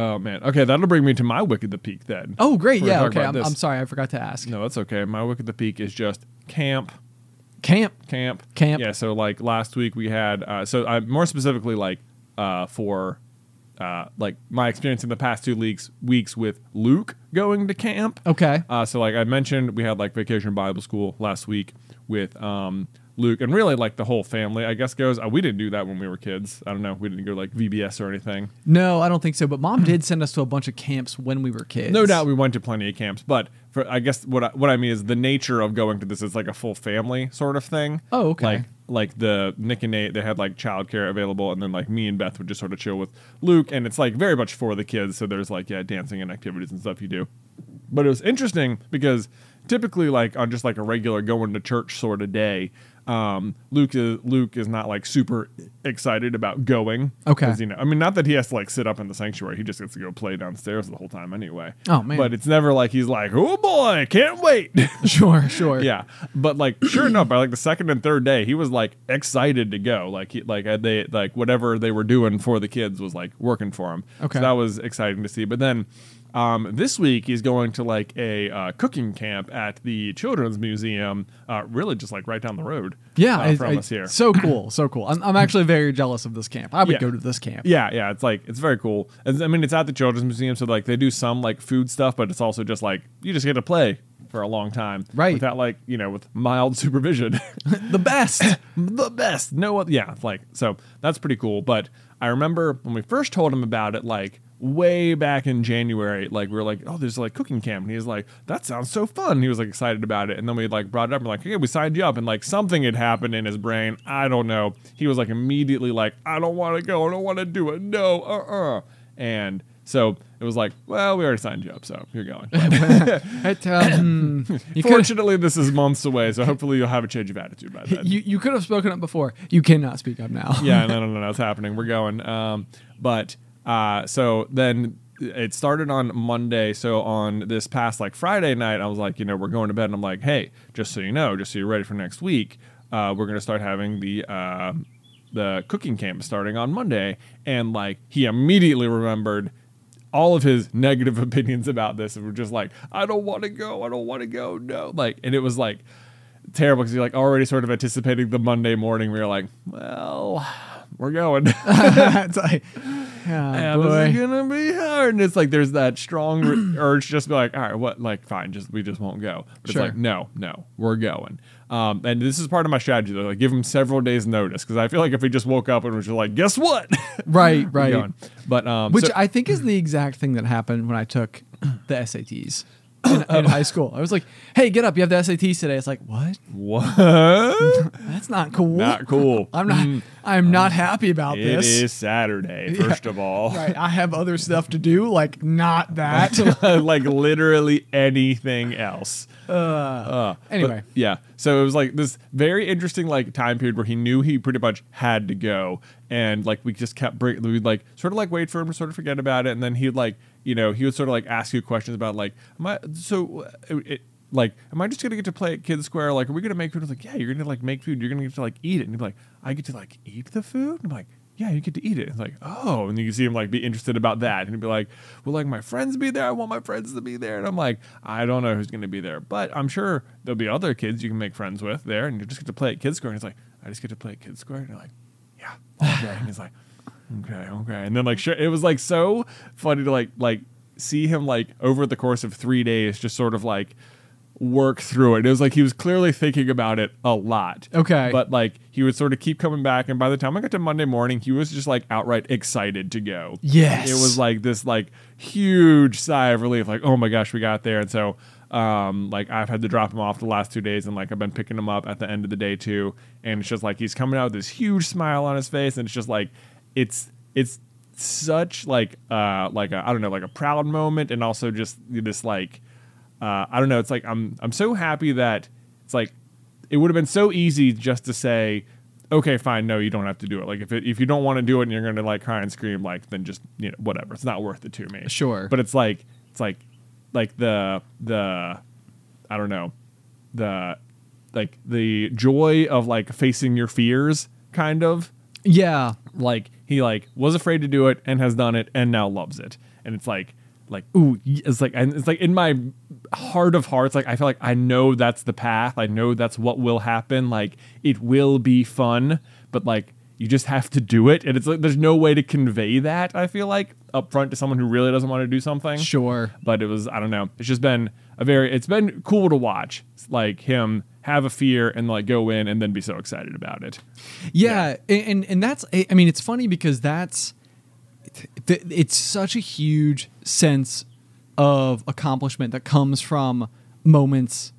Oh, man. Okay, that'll bring me to my Wick at the Peak then. Oh, great. Yeah, okay. I'm sorry. I forgot to ask. No, that's okay. My Wick at the Peak is just camp. Yeah, so like last week we had, more specifically like for my experience in the past 2 weeks with Luke going to camp. Okay. So like I mentioned, we had like Vacation Bible School last week with Luke, and really like the whole family, I guess, goes. We didn't do that when we were kids. I don't know. We didn't go like VBS or anything. No, I don't think so. But mom did send us to a bunch of camps when we were kids. No doubt we went to plenty of camps. But for, I guess what I mean is the nature of going to this is like a full family sort of thing. Oh, okay. Like the Nick and Nate, they had like childcare available. And then like me and Beth would just sort of chill with Luke. And it's like very much for the kids. So there's like, yeah, dancing and activities and stuff you do. But it was interesting because typically like on just like a regular going to church sort of day, Luke is not like super excited about going. Okay. You know, I mean, not that he has to like sit up in the sanctuary. He just gets to go play downstairs the whole time anyway. Oh man. But it's never like he's like, oh boy, can't wait. Sure. Yeah. But like, sure enough, by like the second and third day, he was like excited to go. Like they whatever they were doing for the kids was like working for him. Okay. So that was exciting to see. But then this week he's going to like a cooking camp at the Children's Museum, really just like right down the road. Yeah, us here. So cool. I'm actually very jealous of this camp. I would go to this camp. Yeah. It's like it's very cool. I mean, it's at the Children's Museum, so like they do some like food stuff, but it's also just like you just get to play for a long time, right? Without like with mild supervision. the best. No, yeah, like so that's pretty cool. But I remember when we first told him about it, like, way back in January, like we were like, oh, there's like cooking camp, and he was like, that sounds so fun, and he was like excited about it, and then we like brought it up and like, hey, we signed you up, and like something had happened in his brain, I don't know, he was like immediately like, I don't want to go, I don't want to do it, no, and so it was like, well, we already signed you up, so you're going. Fortunately, this is months away, so hopefully you'll have a change of attitude by then. You could have spoken up before. You cannot speak up now. Yeah, no, it's happening. We're going. So then it started on Monday. So on this past like Friday night, I was like, you know, we're going to bed. And I'm like, hey, just so you know, just so you're ready for next week, we're going to start having the cooking camp starting on Monday. And like, he immediately remembered all of his negative opinions about this. And we're just like, I don't want to go. I don't want to go. No. Like, and it was like terrible. 'Cause you're like already sort of anticipating the Monday morning. We were like, well, we're going. It's like, oh, this is going to be hard. And it's like, there's that strong urge just to be like, all right, what? Like, fine. We just won't go. But sure. It's like, no, we're going. And this is part of my strategy though. Like give him several days notice. 'Cause I feel like if he just woke up and was just like, guess what? Right. Going. But, which I think is the exact thing that happened when I took the SATs in high school. I was like, hey, get up. You have the SATs today. It's like, what? That's not cool. Not cool. I'm not happy about this. It is Saturday, first of all. Right. I have other stuff to do. Like not that. Like literally anything else. Anyway. Yeah. So it was like this very interesting like time period where he knew he pretty much had to go. And like, we just kept we'd like sort of like wait for him to sort of forget about it. And then he'd like, you know, he would sort of like ask you questions about like, am I just going to get to play at Kids Square? Like, are we going to make food? I was like, yeah, you're going to like make food. You're going to get to like eat it. And he'd be like, I get to like eat the food? And I'm like, yeah, you get to eat it. It's like, oh, and you can see him like be interested about that. And he'd be like, will like my friends be there? I want my friends to be there. And I'm like, I don't know who's going to be there, but I'm sure there'll be other kids you can make friends with there. And you just get to play at Kids Square. And he's like, I just get to play at Kids Square. And you're like, yeah, all day. And he's like, okay. And then like, sure, it was like so funny to like see him like over the course of 3 days, just sort of like work through it. It was like, he was clearly thinking about it a lot. Okay. But like, he would sort of keep coming back. And by the time I got to Monday morning, he was just like outright excited to go. Yes. It was like this like huge sigh of relief. Like, oh my gosh, we got there. And so, like I've had to drop him off the last 2 days and like, I've been picking him up at the end of the day too. And it's just like, he's coming out with this huge smile on his face. And it's just like, it's such like a, I don't know, like a proud moment. And also just this like, I don't know. It's like, I'm so happy that it's like, it would have been so easy just to say, okay, fine. No, you don't have to do it. Like if you don't want to do it and you're going to like cry and scream, like then just, you know, whatever, it's not worth it to me. Sure. But it's like the, I don't know, the joy of like facing your fears kind of. Yeah. Like he like was afraid to do it and has done it and now loves it. And it's like, ooh, it's like in my heart of hearts, like I feel like I know that's the path. I know that's what will happen. Like it will be fun, but like you just have to do it. And it's like there's no way to convey that, I feel like, up front to someone who really doesn't want to do something. Sure. But it was, I don't know. It's just been it's been cool to watch like him have a fear and like go in and then be so excited about it. Yeah. And that's, I mean, it's funny because that's, it's such a huge sense of accomplishment that comes from moments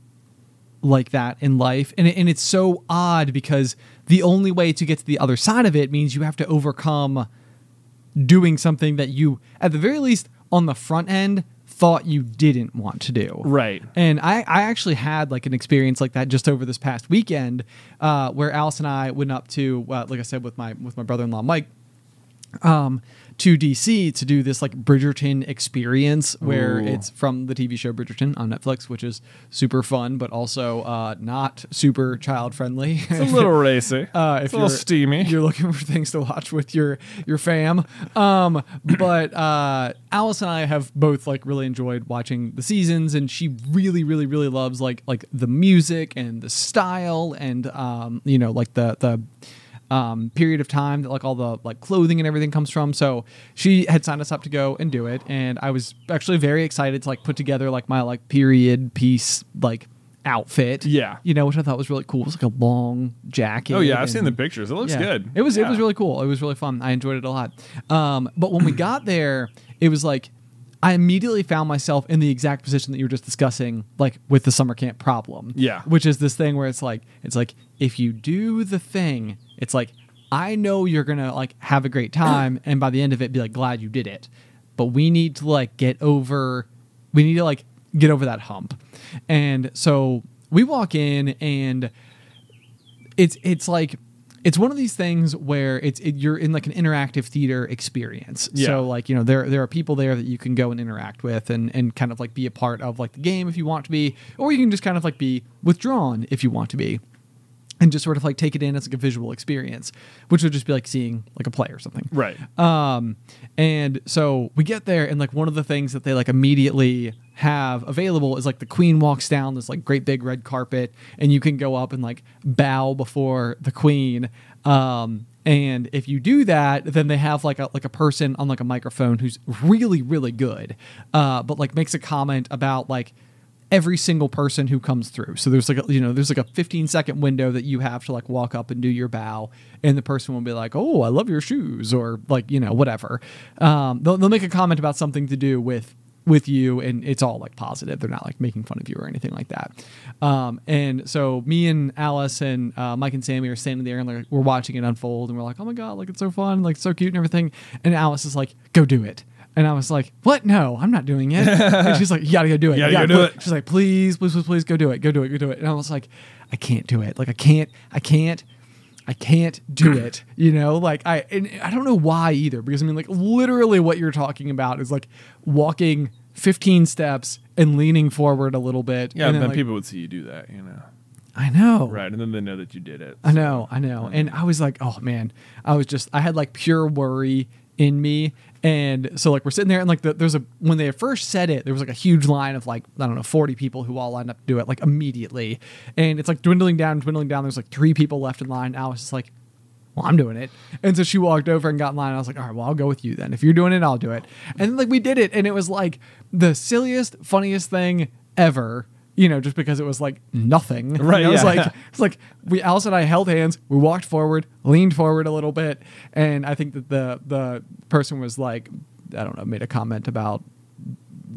like that in life. And it's so odd because the only way to get to the other side of it means you have to overcome doing something that you, at the very least on the front end, thought you didn't want to do. Right. And I actually had like an experience like that just over this past weekend where Alice and I went up to, like I said, with my brother-in-law, Mike, to DC to do this like Bridgerton experience where it's from the TV show Bridgerton on Netflix, which is super fun, but also not super child friendly. It's a little racy. It's a little steamy. You're looking for things to watch with your fam. But Alice and I have both like really enjoyed watching the seasons, and she really, really, really loves like the music and the style and you know, like the period of time that like all the like clothing and everything comes from. So she had signed us up to go and do it. And I was actually very excited to like put together like my like period piece, like outfit. Yeah. You know, which I thought was really cool. It was like a long jacket. Oh yeah. I've seen the pictures. It looks good. It was really cool. It was really fun. I enjoyed it a lot. But when we got there, it was like, I immediately found myself in the exact position that you were just discussing, like with the summer camp problem. Yeah. Which is this thing where it's like, if you do the thing, it's like, I know you're going to like have a great time and by the end of it be like glad you did it. But we need to get over that hump. And so we walk in and it's like It's one of these things where you're in like an interactive theater experience. Yeah. So like, you know, there are people there that you can go and interact with and kind of like be a part of like the game if you want to be, or you can just kind of like be withdrawn if you want to be and just sort of like take it in as like a visual experience, which would just be like seeing like a play or something. Right. And so we get there and like one of the things that they like immediately have available is like the queen walks down this like great big red carpet and you can go up and like bow before the queen. And if you do that, then they have like a person on like a microphone who's really, really good. But like makes a comment about like every single person who comes through. So there's like a, you know, there's like a 15-second window that you have to like walk up and do your bow. And the person will be like, "Oh, I love your shoes," or like, you know, whatever. They'll make a comment about something to do with you, and it's all like positive. They're not like making fun of you or anything like that. And so me and Alice and Mike and Sammy are standing there and like we're watching it unfold and we're like, "Oh my God, like it's so fun, like so cute and everything." And Alice is like, "Go do it." And I was like, "What? No, I'm not doing it." And she's like, "You gotta go do it. You gotta go do it. She's like, "Please, please, please, please, go do it. And I was like, "I can't do it. Like I can't do it." You know, like I don't know why either, because I mean, like literally what you're talking about is like walking 15 steps and leaning forward a little bit. Yeah, and then like, people would see you do that, you know. I know. Right. And then they know that you did it. So. I know. And I was like, oh man, I had like pure worry in me. And so like we're sitting there and like when they first said it, there was like a huge line of like, I don't know, 40 people who all lined up to do it like immediately. And it's like dwindling down. There's like 3 people left in line. I was just like, "Well, I'm doing it." And so she walked over and got in line. I was like, "All right, well, I'll go with you then. If you're doing it, I'll do it." And like we did it. And it was like the silliest, funniest thing ever. You know, just because it was like nothing. Right. Yeah. It's like Alice and I held hands, we walked forward, leaned forward a little bit. And I think that the person was like, I don't know, made a comment about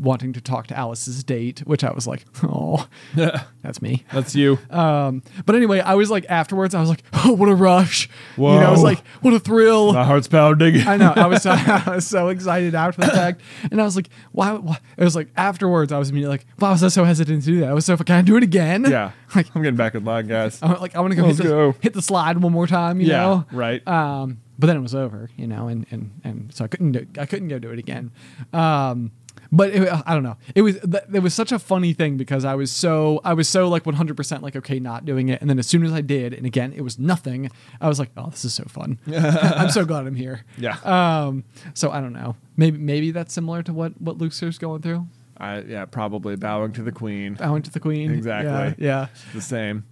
wanting to talk to Alice's date, which I was like, "Oh, that's me. That's you." But anyway, I was like, afterwards, I was like, "Oh, what a rush." Whoa. You know, I was like, "What a thrill." My heart's pounding. I know. I was so excited after the fact. And I was like, why? It was like, afterwards, I was immediately like, "Wow, I was so hesitant to do that. Can I do it again?" Yeah. Like, I'm getting back in line, guys. I'm like, I want to go hit the slide one more time, you know? Yeah, right. But then it was over, you know, and so I couldn't go do it again. But I don't know. It was such a funny thing because I was so like 100% like, okay, not doing it. And then as soon as I did, and again, it was nothing. I was like, "Oh, this is so fun." I'm so glad I'm here. Yeah. So I don't know. Maybe that's similar to what Luke's here's going through. Yeah, probably bowing to the queen. Exactly. Yeah. It's the same.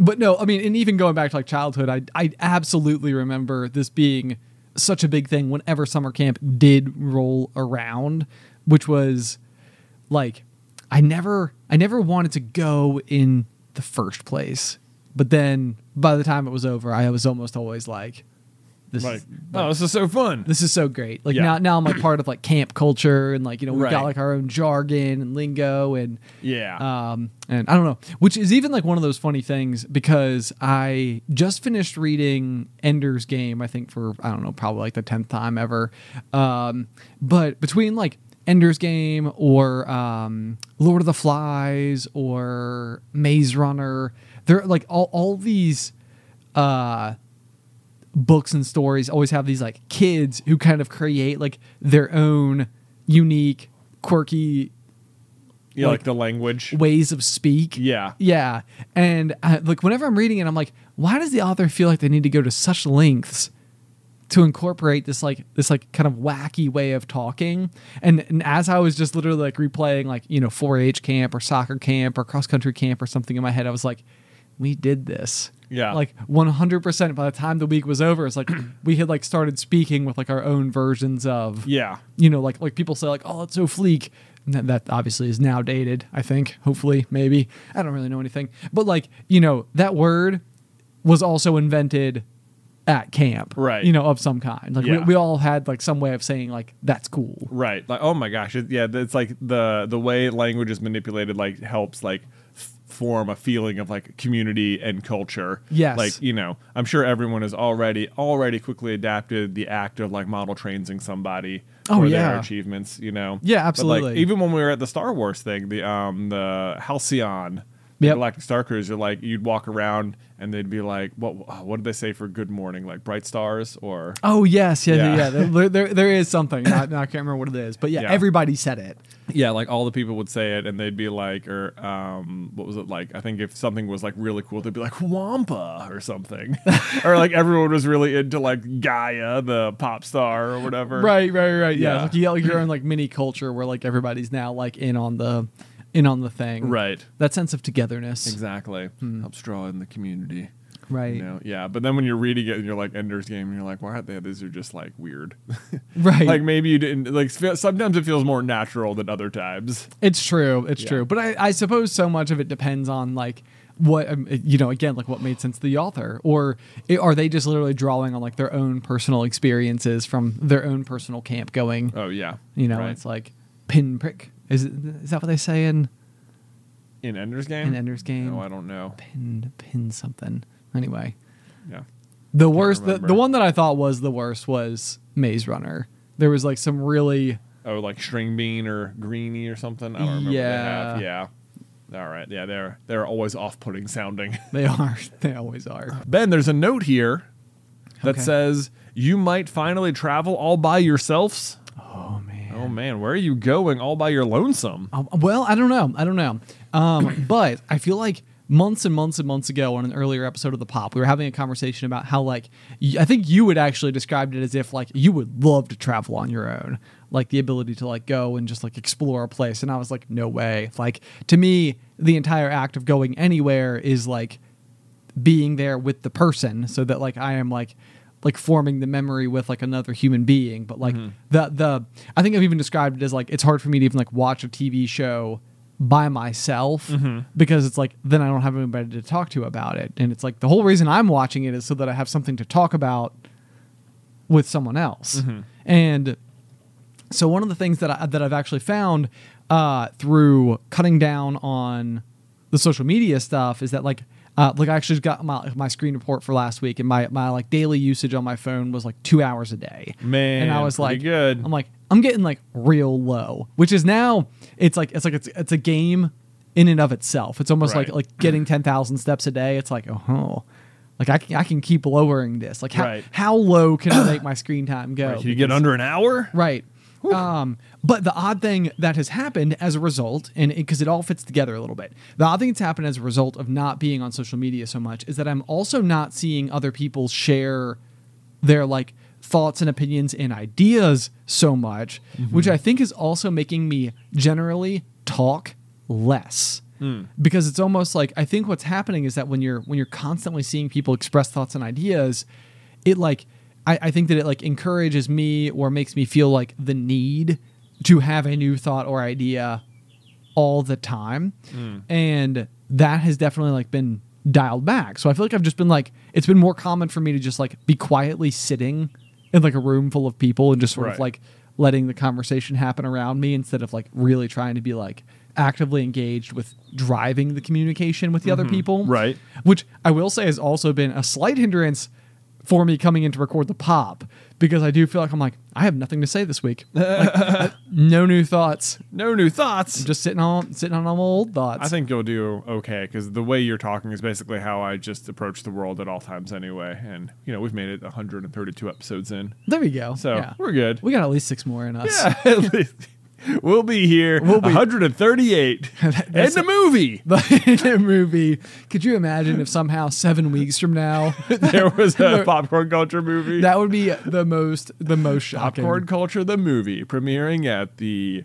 But no, I mean, and even going back to like childhood, I absolutely remember this being such a big thing whenever summer camp did roll around, which was like I never wanted to go in the first place, but then by the time it was over, I was almost always like, this is so fun, this is so great, like, yeah. now I'm like part of like camp culture, and like, you know, we've got like our own jargon and lingo, and and I don't know, which is even like one of those funny things because I just finished reading Ender's Game, I think for, I don't know, probably like the 10th time ever. But between like Ender's Game or Lord of the Flies or Maze Runner, they're like all these books and stories always have these like kids who kind of create like their own unique, quirky, yeah, like the language, ways of speak. Yeah. And like whenever I'm reading it, I'm like, why does the author feel like they need to go to such lengths to incorporate this kind of wacky way of talking? And as I was just literally like replaying like, you know, 4-H camp or soccer camp or cross country camp or something in my head, I was like, we did this. Yeah. Like 100% by the time the week was over, it's like we had like started speaking with like our own versions of, you know, like people say like, "Oh, it's so fleek." That obviously is now dated, I think, hopefully, maybe. I don't really know anything. But like, you know, that word was also invented at camp, right? You know, of some kind. Like we all had like some way of saying like, "That's cool." Right. Like, oh my gosh. It's like the way language is manipulated, like helps like form a feeling of like community and culture. Yes. Like, you know, I'm sure everyone has already quickly adapted the act of like model training somebody their achievements, you know. Yeah, absolutely. But, like, even when we were at the Star Wars thing, the Halcyon Yep. Galactic Star Cruiser, like you'd walk around and they'd be like, what did they say for good morning? Like bright stars or? Oh yes. Yeah. There is something. I can't remember what it is, but yeah, everybody said it. Yeah. Like all the people would say it and they'd be like, or what was it like? I think if something was like really cool, they'd be like Wampa or something, or like everyone was really into like Gaia, the pop star or whatever. Right. Yeah. Like, you get your own like mini culture where like everybody's now like in on the thing. Right. That sense of togetherness. Exactly. Helps draw in the community. Right. You know? Yeah. But then when you're reading it and you're like Ender's Game and you're like, why are they? These are just like weird. Right. Like maybe you didn't like sometimes it feels more natural than other times. It's true. But I suppose so much of it depends on like what, again, like what made sense to the author, or are they just literally drawing on like their own personal experiences from their own personal camp going? Oh yeah. It's like pinprick. Is that what they say in Ender's Game? In Ender's Game. No, I don't know. Pin something. Anyway. Yeah. The worst, the one that I thought was the worst was Maze Runner. There was like some really... Oh, like string bean or greenie or something? I don't remember what they have. Yeah. All right. Yeah, they're always off-putting sounding. They are. They always are. Ben, there's a note here that says, you might finally travel all by yourselves. Oh man, where are you going all by your lonesome? Well, I don't know. But I feel like months and months and months ago on an earlier episode of The Pop, we were having a conversation about how like, I think you had actually described it as if like you would love to travel on your own, like the ability to like go and just like explore a place. And I was like, no way. Like to me, the entire act of going anywhere is like being there with the person so that like I am like forming the memory with like another human being. But like the I think I've even described it as like, it's hard for me to even like watch a TV show by myself because it's like, then I don't have anybody to talk to about it. And it's like the whole reason I'm watching it is so that I have something to talk about with someone else. And so one of the things that I've actually found through cutting down on the social media stuff is that I actually got my screen report for last week, and my like daily usage on my phone was like 2 hours a day. Man, and I was like, good. I'm like, I'm getting like real low, which is now it's a game in and of itself. It's almost like getting 10,000 steps a day. It's like, oh, like I can keep lowering this. Like how low can I make my screen time go? Right, you get under an hour, right? Whew. But the odd thing that has happened as a result, and because it all fits together a little bit, the odd thing that's happened as a result of not being on social media so much is that I'm also not seeing other people share their like thoughts and opinions and ideas so much, which I think is also making me generally talk less. Because it's almost like, I think what's happening is that when you're constantly seeing people express thoughts and ideas, it like, I think that it like encourages me or makes me feel like the need to have a new thought or idea all the time. And that has definitely like been dialed back. So I feel like I've just been like, it's been more common for me to just like be quietly sitting in like a room full of people and just sort of like letting the conversation happen around me instead of like really trying to be like actively engaged with driving the communication with the other people. Right. Which I will say has also been a slight hindrance for me coming in to record The Pop, because I do feel like I'm like, I have nothing to say this week. Like, no new thoughts. I'm just sitting on all my old thoughts. I think you'll do okay, because the way you're talking is basically how I just approach the world at all times anyway. And we've made it 132 episodes in. There we go. So we're good. We got at least 6 more in us. Yeah, at least. We'll be here. 138 in the movie. In a movie. Could you imagine if somehow 7 weeks from now there was a Popcorn Culture movie? That would be the most shocking. Popcorn Culture the movie premiering at the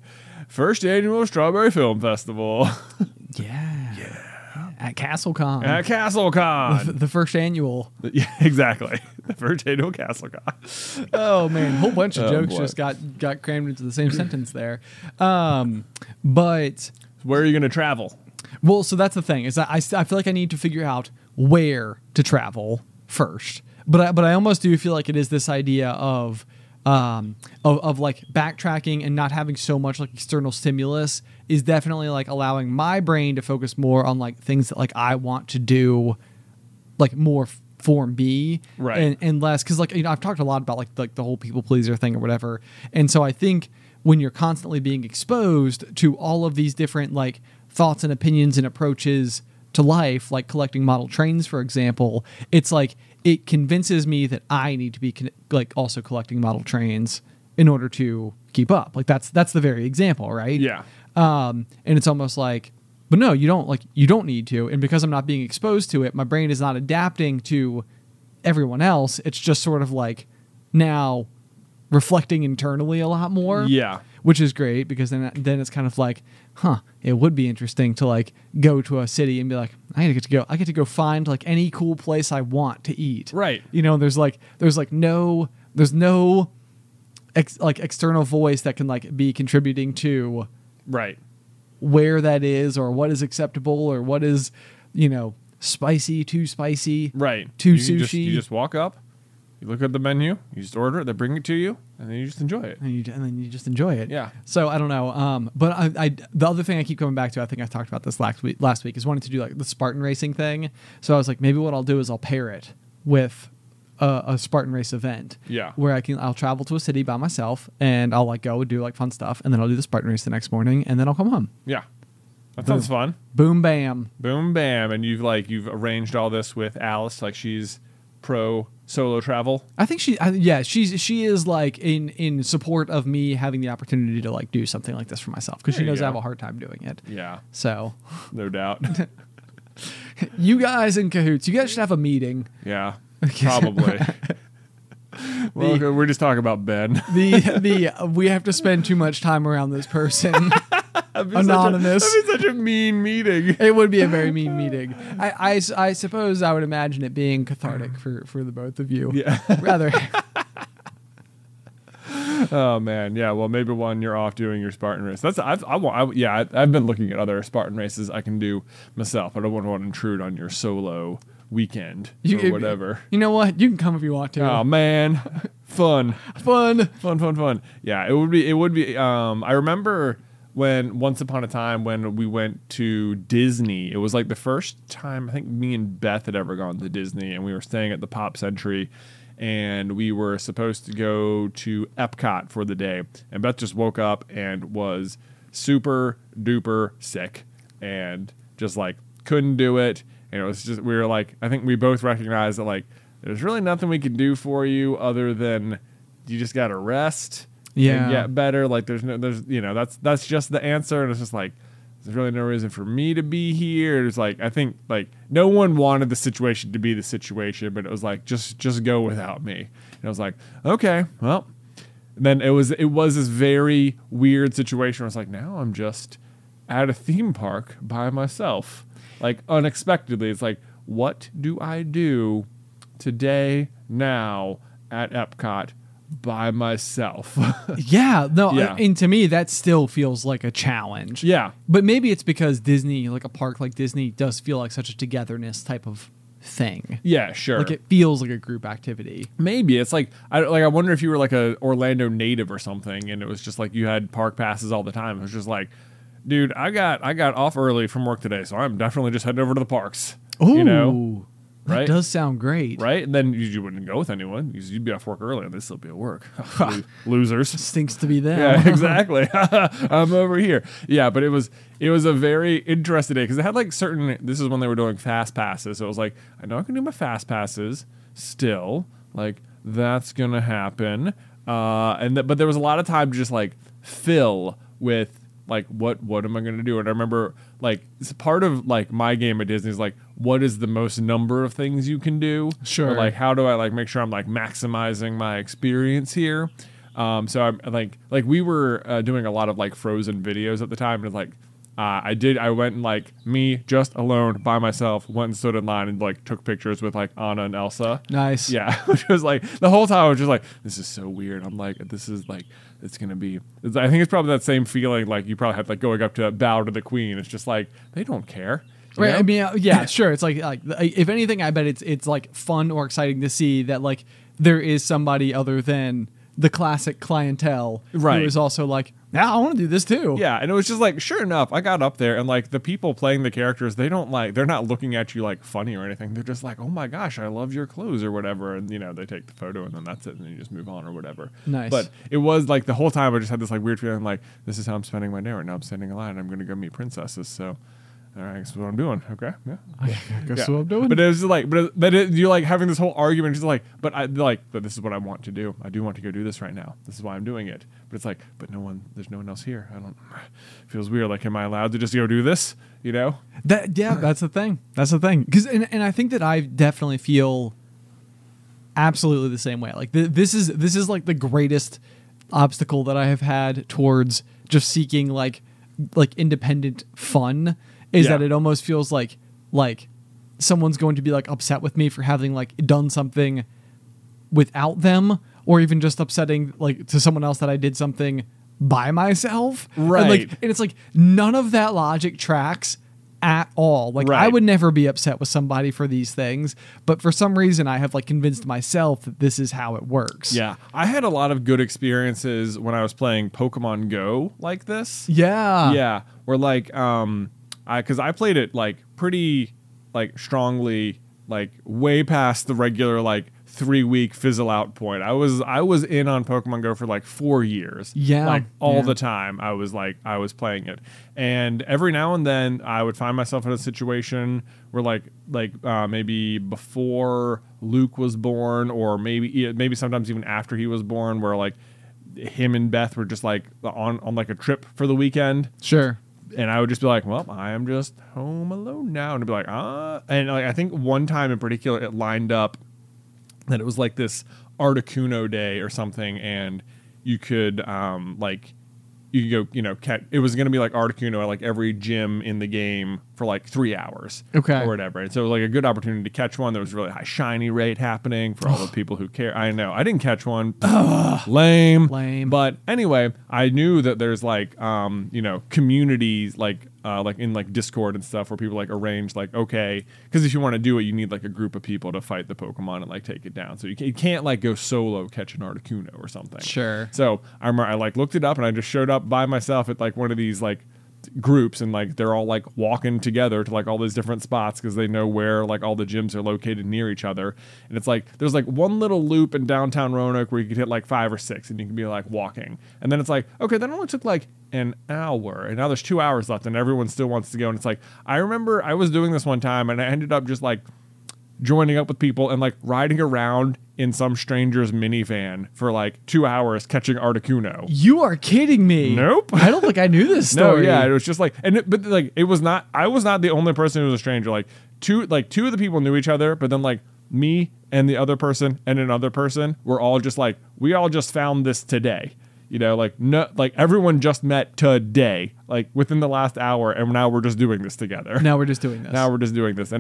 first annual Strawberry Film Festival. Yeah. At Castle Con. The first annual. Yeah, exactly. The first annual Castle Con. Oh, man. A whole bunch of jokes just got crammed into the same sentence there. But where are you going to travel? Well, so that's the thing. Is I feel like I need to figure out where to travel first. But I almost do feel like it is this idea of like backtracking and not having so much like external stimulus is definitely like allowing my brain to focus more on like things that like I want to do, like more for me, right? And less, because like I've talked a lot about like the whole people pleaser thing or whatever, and so I think when you're constantly being exposed to all of these different like thoughts and opinions and approaches to life, like collecting model trains, for example, it's like it convinces me that I need to be also collecting model trains in order to keep up. Like that's the very example, right? Yeah. And it's almost like, but no, you don't need to. And because I'm not being exposed to it, my brain is not adapting to everyone else. It's just sort of like now reflecting internally a lot more. Yeah. Which is great, because then it's kind of like, huh, it would be interesting to like go to a city and be like, I get to go find like any cool place I want to eat. Right. You know, there's no external voice that can like be contributing to right where that is or what is acceptable or what is, you know, spicy. Right. Too sushi. You just walk up, you look at the menu, you just order it, they bring it to you, and then you just enjoy it. And then you just enjoy it. Yeah. So I don't know. But the other thing I keep coming back to, I think I talked about this last week, is wanting to do like the Spartan racing thing. So I was like, maybe what I'll do is I'll pair it with a Spartan race event. Yeah. Where I'll travel to a city by myself and I'll like go and do like fun stuff, and then I'll do the Spartan race the next morning, and then I'll come home. Yeah. That sounds fun. Boom bam. Boom bam. And you've arranged all this with Alice, like she's pro solo travel. I think she is like in support of me having the opportunity to like do something like this for myself, because she knows I have a hard time doing it. Yeah. So no doubt. You guys in cahoots. You guys should have a meeting. Yeah. Probably. Well, we're just talking about Ben. We have to spend too much time around this person. Anonymous. That'd be such a mean meeting. It would be a very mean meeting. I suppose I would imagine it being cathartic for the both of you. Yeah. Rather. Oh man, yeah. Well, maybe when you're off doing your Spartan race, I've been looking at other Spartan races I can do myself. I don't want to intrude on your solo weekend or whatever. You know what? You can come if you want to. Oh man, fun. Yeah, it would be. I remember when once upon a time when we went to Disney, it was like the first time I think me and Beth had ever gone to Disney, and we were staying at the Pop Century, and we were supposed to go to Epcot for the day, and Beth just woke up and was super duper sick and just like couldn't do it. And it was just, we were like, I think we both recognized that like there's really nothing we can do for you other than you just gotta rest and get better. Like that's just the answer. And it's just like, there's really no reason for me to be here. It's like, I think like no one wanted the situation to be the situation, but it was like, just go without me. And I was like, okay, well, and then it was this very weird situation where it's like, now I'm just at a theme park by myself. Like unexpectedly, it's like, what do I do today now at Epcot by myself? Yeah, no, yeah. And to me, that still feels like a challenge. Yeah, but maybe it's because Disney, like a park like Disney, does feel like such a togetherness type of thing. Yeah, sure. Like it feels like a group activity. Maybe it's like I wonder if you were like a Orlando native or something, and it was just like you had park passes all the time. It was just like, dude, I got off early from work today, so I'm definitely just heading over to the parks. Oh, you know? Right? That does sound great. Right? And then you wouldn't go with anyone. You'd be off work early, and they'd still be at work. Losers. Stinks to be them. Yeah, exactly. I'm over here. Yeah, but it was a very interesting day, because it had like certain, this is when they were doing fast passes, so it was like, I know I can do my fast passes still. Like, that's going to happen. But there was a lot of time to just like fill with like, what am I going to do? And I remember, like, it's part of, like, my game at Disney is, like, what is the most number of things you can do? Sure. Or, like, how do I, like, make sure I'm, like, maximizing my experience here? So, I'm like we were doing a lot of, like, Frozen videos at the time. And, like, I went and, like, me just alone by myself went and stood in line and, like, took pictures with, like, Anna and Elsa. Nice. Yeah. Which was, like, the whole time I was just, like, this is so weird. I'm, like, this is, like, it's going to be, I think it's probably that same feeling. Like you probably have like going up to bow to the queen. It's just like, they don't care. Right. Know? I mean, yeah, sure. It's like, if anything, I bet it's like fun or exciting to see that like there is somebody other than the classic clientele. Right. Who is also like, now I want to do this too. Yeah. And it was just like, sure enough, I got up there and like the people playing the characters, they don't like, they're not looking at you like funny or anything. They're just like, oh my gosh, I love your clothes or whatever. And you know, they take the photo and then that's it. And then you just move on or whatever. Nice. But it was like the whole time I just had this like weird feeling like, this is how I'm spending my day right now. I'm standing in line. I'm going to go meet princesses. So all right, this is what I'm doing. Okay, yeah. I guess what I'm doing. But it was like, you're like having this whole argument. She's like, but this is what I want to do. I do want to go do this right now. This is why I'm doing it. But it's like, there's no one else here. It feels weird. Like, am I allowed to just go do this? You know? That's the thing. That's the thing. Because, and I think that I definitely feel absolutely the same way. Like this is like the greatest obstacle that I have had towards just seeking like independent fun is that it almost feels like someone's going to be like upset with me for having like done something without them, or even just upsetting like to someone else that I did something by myself. Right. And it's like none of that logic tracks at all. Like right. I would never be upset with somebody for these things, but for some reason I have like convinced myself that this is how it works. Yeah. I had a lot of good experiences when I was playing Pokemon Go like this. Yeah. Yeah. Where like, because I played it like pretty like strongly, like way past the regular like 3-week fizzle out point. I was in on Pokemon Go for like 4 years. Yeah. Like all the time I was playing it. And every now and then I would find myself in a situation where like maybe before Luke was born, or maybe sometimes even after he was born, where like him and Beth were just like on like a trip for the weekend. Sure. And I would just be like, well, I am just home alone now. And I'd be like, and like I think one time in particular it lined up that it was like this Articuno day or something, and you could you could go, you know, it was going to be like Articuno at like every gym in the game for like 3 hours, okay, or whatever. And so it was like a good opportunity to catch one. There was a really high shiny rate happening for all the people who care. I know I didn't catch one. Lame. But anyway, I knew that there's like you know, communities like in like Discord and stuff where people like arrange like, okay, because if you want to do it, you need like a group of people to fight the Pokemon and like take it down. So you can't like go solo catch an Articuno or something. Sure. So I remember I like looked it up and I just showed up by myself at like one of these like groups, and like they're all like walking together to like all these different spots because they know where like all the gyms are located near each other. And it's like there's like one little loop in downtown Roanoke where you could hit like 5 or 6 and you can be like walking, and then it's like, okay, that only took like an hour, and now there's 2 hours left and everyone still wants to go. And it's like I remember I was doing this one time and I ended up just like joining up with people and like riding around in some stranger's minivan for like 2 hours catching Articuno. You are kidding me. Nope. I don't think I knew this story. No, yeah, it was just like, I was not the only person who was a stranger. Like two of the people knew each other, but then like me and the other person and another person were all just like, we all just found this today. You know, like no, like everyone just met today, like within the last hour, and now we're just doing this together. And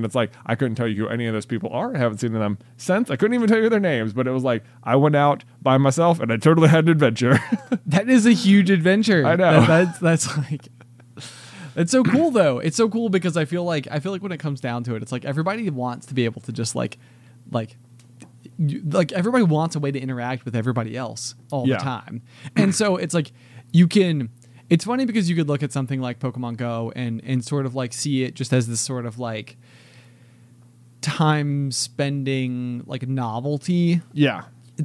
it's like I couldn't tell you who any of those people are. I haven't seen them since. I couldn't even tell you their names, but it was like I went out by myself and I totally had an adventure. That is a huge adventure. I know. That's like it's so cool though. It's so cool because I feel like when it comes down to it, it's like everybody wants to be able to just like everybody wants a way to interact with everybody else all the time. And so it's like it's funny because you could look at something like Pokemon Go and sort of like see it just as this sort of like time spending, like novelty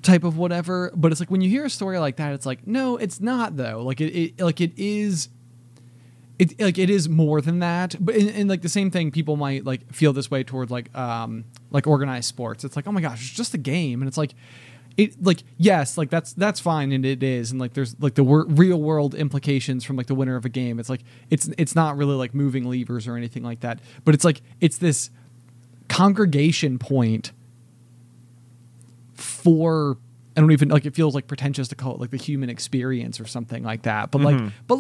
type of whatever. But it's like when you hear a story like that, it's like, no, it's not though. Like it is more than that. But in like the same thing, people might like feel this way toward like organized sports. It's like, oh my gosh, it's just a game. And it's like, yes, like that's fine. And it is. And like, there's like the real world implications from like the winner of a game. It's like, it's not really like moving levers or anything like that, but it's like, it's this congregation point for, I don't even like, it feels like pretentious to call it like the human experience or something like that. But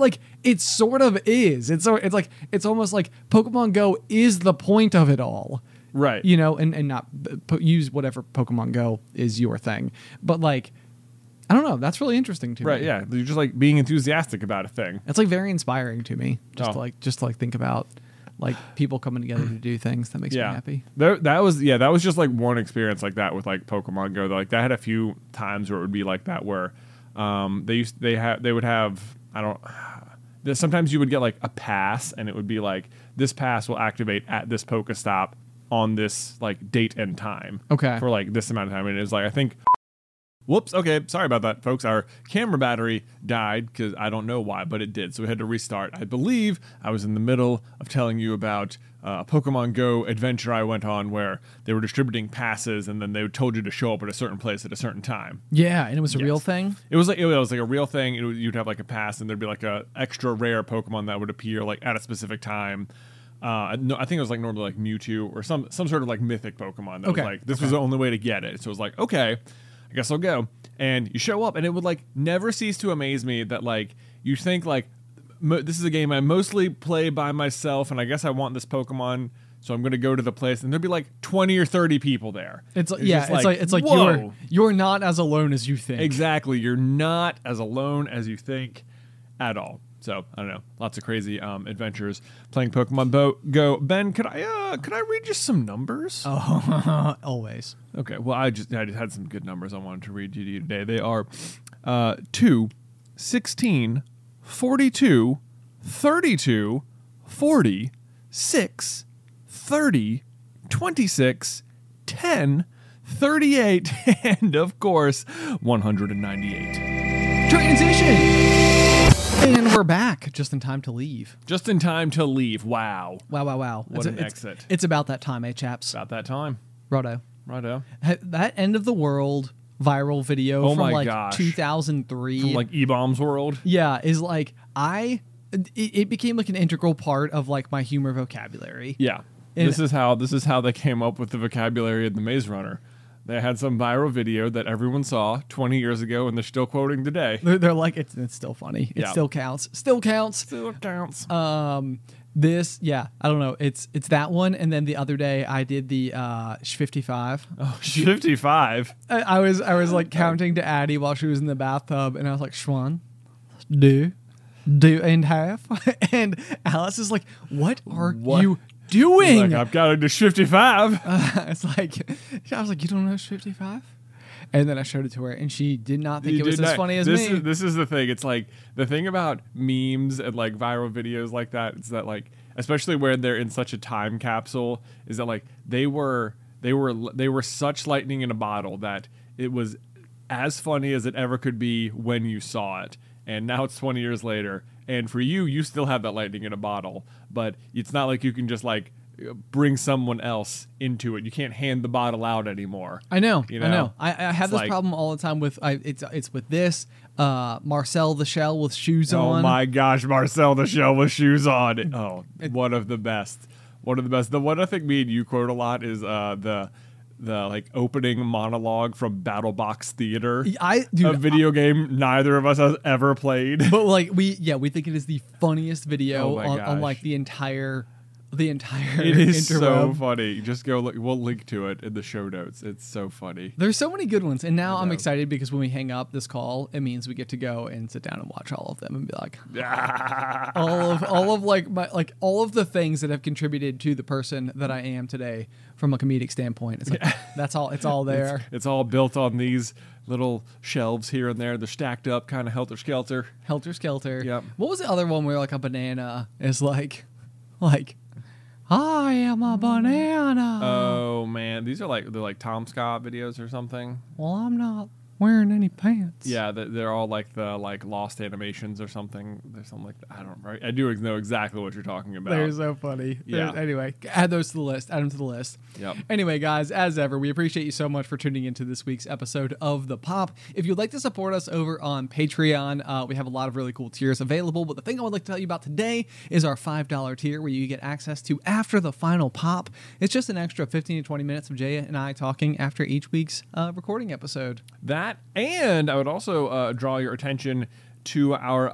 like it sort of is. It's like, it's almost like Pokemon Go is the point of it all. Right. You know, and not use whatever Pokemon Go is your thing. But like, I don't know. That's really interesting to me. Right. Yeah. You're just like being enthusiastic about a thing. It's like very inspiring to me to think about like people coming together to do things. That makes me happy. That was just like one experience like that with like Pokemon Go. Like that had a few times where it would be like that, where sometimes you would get like a pass and it would be like, this pass will activate at this Pokestop on this like date and time. Okay. For like this amount of time. And it was like, I think Whoops. Okay. Sorry about that, folks. Our camera battery died because I don't know why, but it did. So we had to restart. I believe I was in the middle of telling you about a Pokemon Go adventure I went on where they were distributing passes and then they told you to show up at a certain place at a certain time. Yeah. And it was a real thing. It was like a real thing. You'd have like a pass and there'd be like a extra rare Pokemon that would appear like at a specific time. No, I think it was like normally like Mewtwo or some sort of like mythic Pokemon that was like, this was the only way to get it. So it was like, okay, I guess I'll go. And you show up and it would like never cease to amaze me that like, you think like, this is a game I mostly play by myself and I guess I want this Pokemon, so I'm going to go to the place and there'll be like 20 or 30 people there. It's like you're not as alone as you think. Exactly. You're not as alone as you think at all. So I don't know, lots of crazy adventures playing Pokemon Go. Ben, could I read just some numbers? Oh, always. Okay. Well, I just had some good numbers I wanted to read to you today. They are 2, 16, 42, 32, 40, 6, 30, 26, 10, 38, and of course, 198. Transition. And we're back just in time to leave. Wow. Wow. What an exit. It's about that time, eh, chaps? About that time. Righto. That end of the world viral video from like gosh. 2003. From like E-Bombs world. Yeah, is like, it became like an integral part of like my humor vocabulary. Yeah. And this is how they came up with the vocabulary of the Maze Runner. They had some viral video that everyone saw 20 years ago, and they're still quoting today. They're like, it's still funny. It still counts. I don't know. It's that one, and then the other day I did the 55. Oh, 55. I was like counting to Addy while she was in the bathtub, and I was like, Schwan, do and half, and Alice is like, what? You doing? He's like, I've got to 55. I was like, you don't know 55? And then I showed it to her, and she did not think it was as funny as me. This is the thing. It's like the thing about memes and like viral videos like that is that like, especially where they're in such a time capsule, is that like they were such lightning in a bottle that it was as funny as it ever could be when you saw it, and now it's 20 years later. And for you still have that lightning in a bottle, but it's not like you can just like bring someone else into it. You can't hand the bottle out anymore. I know. I have this like, problem all the time with it's with this Marcel the Shell with shoes on. Oh my gosh, Marcel the Shell with shoes on. Oh, one of the best. The one I think me and you quote a lot is the like opening monologue from Battle Box Theater, a video game neither of us has ever played. But like we think it is the funniest video on like the entire. It is interweb. So funny. Just go look. We'll link to it in the show notes. It's so funny. There's so many good ones, and now I'm excited because when we hang up this call, it means we get to go and sit down and watch all of them and be like, all of like my like all of the things that have contributed to the person that I am today. From a comedic standpoint, it's like, that's all. It's all there. It's all built on these little shelves here and there. They're stacked up, kind of helter skelter. Yep. What was the other one where like a banana is like, I am a banana. Oh man, these are like they're like Tom Scott videos or something. Well, I'm not wearing any pants. Yeah, they're all like the like Lost Animations or something. There's something like that. I do know exactly what you're talking about. They're so funny. Yeah. Anyway, add those to the list. Yep. Anyway, guys, as ever, we appreciate you so much for tuning into this week's episode of The Pop. If you'd like to support us over on Patreon, we have a lot of really cool tiers available. But the thing I would like to tell you about today is our $5 tier where you get access to After the Final Pop. It's just an extra 15 to 20 minutes of Jaya and I talking after each week's recording episode. And I would also draw your attention to our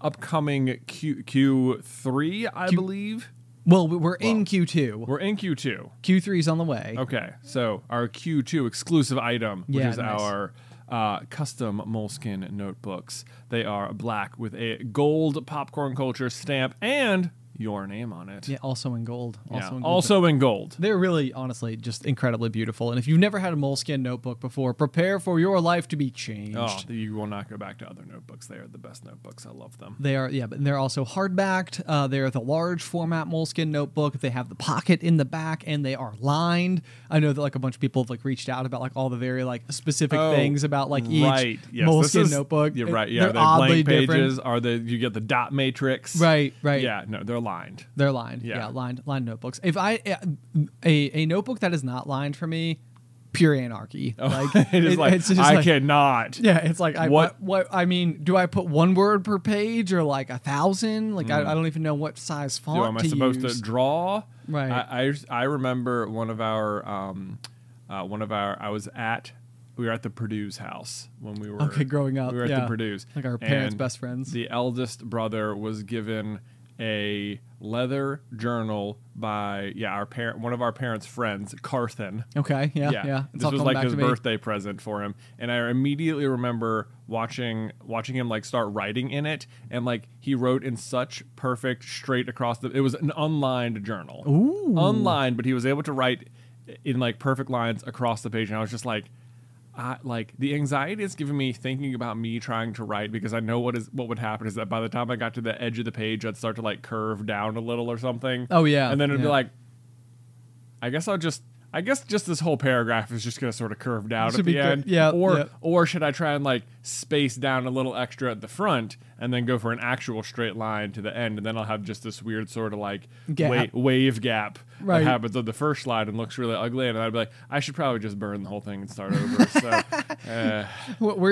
upcoming Q3, I believe. Well, we're in Q2. We're in Q2. Q3's on the way. Okay, so our Q2 exclusive item, which is our custom Moleskine notebooks. They are black with a gold popcorn culture stamp and... your name on it. Yeah, also in gold. Also in gold. They're really, honestly, just incredibly beautiful. And if you've never had a Moleskine notebook before, prepare for your life to be changed. Oh, you will not go back to other notebooks. They are the best notebooks. I love them. They are, yeah, but they're also hardbacked. They're the large format Moleskine notebook. They have the pocket in the back, and they are lined. I know that like a bunch of people have like reached out about like all the very like specific things about like each Moleskine notebook. You're right. Yeah, they're oddly blank pages. Different. You get the dot matrix. Right. Right. Yeah. No, they're lined. They're lined. Yeah. Lined notebooks. If a notebook that is not lined for me, pure anarchy. Oh, like it's just I cannot. Yeah. It's like what I mean. Do I put one word per page or like 1,000? Like I don't even know what size font. Am I supposed to draw? Right. I remember one of our. We were at the Purdue's house when we were growing up. We were at the Purdue's, like our parents' best friends. The eldest brother was given a leather journal by one of our parents' friends, Carthen. Okay, yeah. This was like his birthday present for him, and I immediately remember watching him like start writing in it, and like he wrote in such perfect straight across the. It was an unlined journal, unlined, but he was able to write in like perfect lines across the page, and I was just like. Like the anxiety is giving me thinking about me trying to write because I know what would happen is that by the time I got to the edge of the page, I'd start to like curve down a little or something. Oh yeah. And then it'd be like, I guess just this whole paragraph is just going to sort of curve down at the end. Yeah. Or should I try and like space down a little extra at the front and then go for an actual straight line to the end? And then I'll have just this weird sort of like wave gap that happens on the first slide and looks really ugly. And I'd be like, I should probably just burn the whole thing and start over.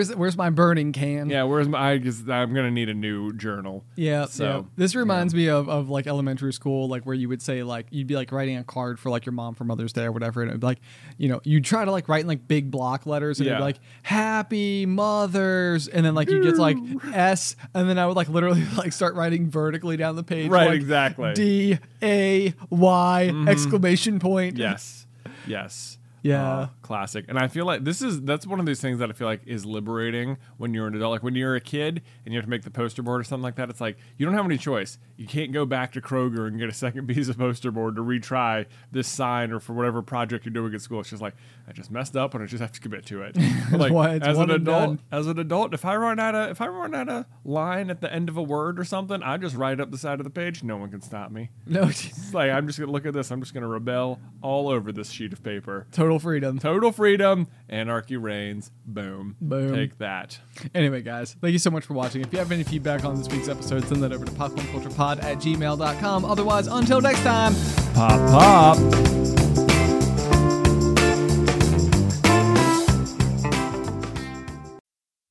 So where's my burning can? Yeah, I'm going to need a new journal. Yeah. So this reminds me of like elementary school, like where you would say like, you'd be like writing a card for like your mom for Mother's Day or whatever. And it'd be like, you know, you try to like write in like big block letters and it'd be like Happy Mother's, and then like you get like S, and then I would like literally like start writing vertically down the page, right? Like, exactly. DAY exclamation point. Yes. Yeah. Classic. And I feel like that's one of these things that I feel like is liberating when you're an adult. Like when you're a kid and you have to make the poster board or something like that, it's like you don't have any choice. You can't go back to Kroger and get a second piece of poster board to retry this sign or for whatever project you're doing at school. It's just like, I just messed up and I just have to commit to it. Like as an adult, if I run out of line at the end of a word or something, I just write up the side of the page. No one can stop me. No, it's like I'm just gonna look at this. I'm just gonna rebel all over this sheet of paper. Total freedom. Anarchy reigns. Boom. Take that. Anyway, guys, thank you so much for watching. If you have any feedback on this week's episode, send that over to popcornculturepod@gmail.com. Otherwise, until next time, pop.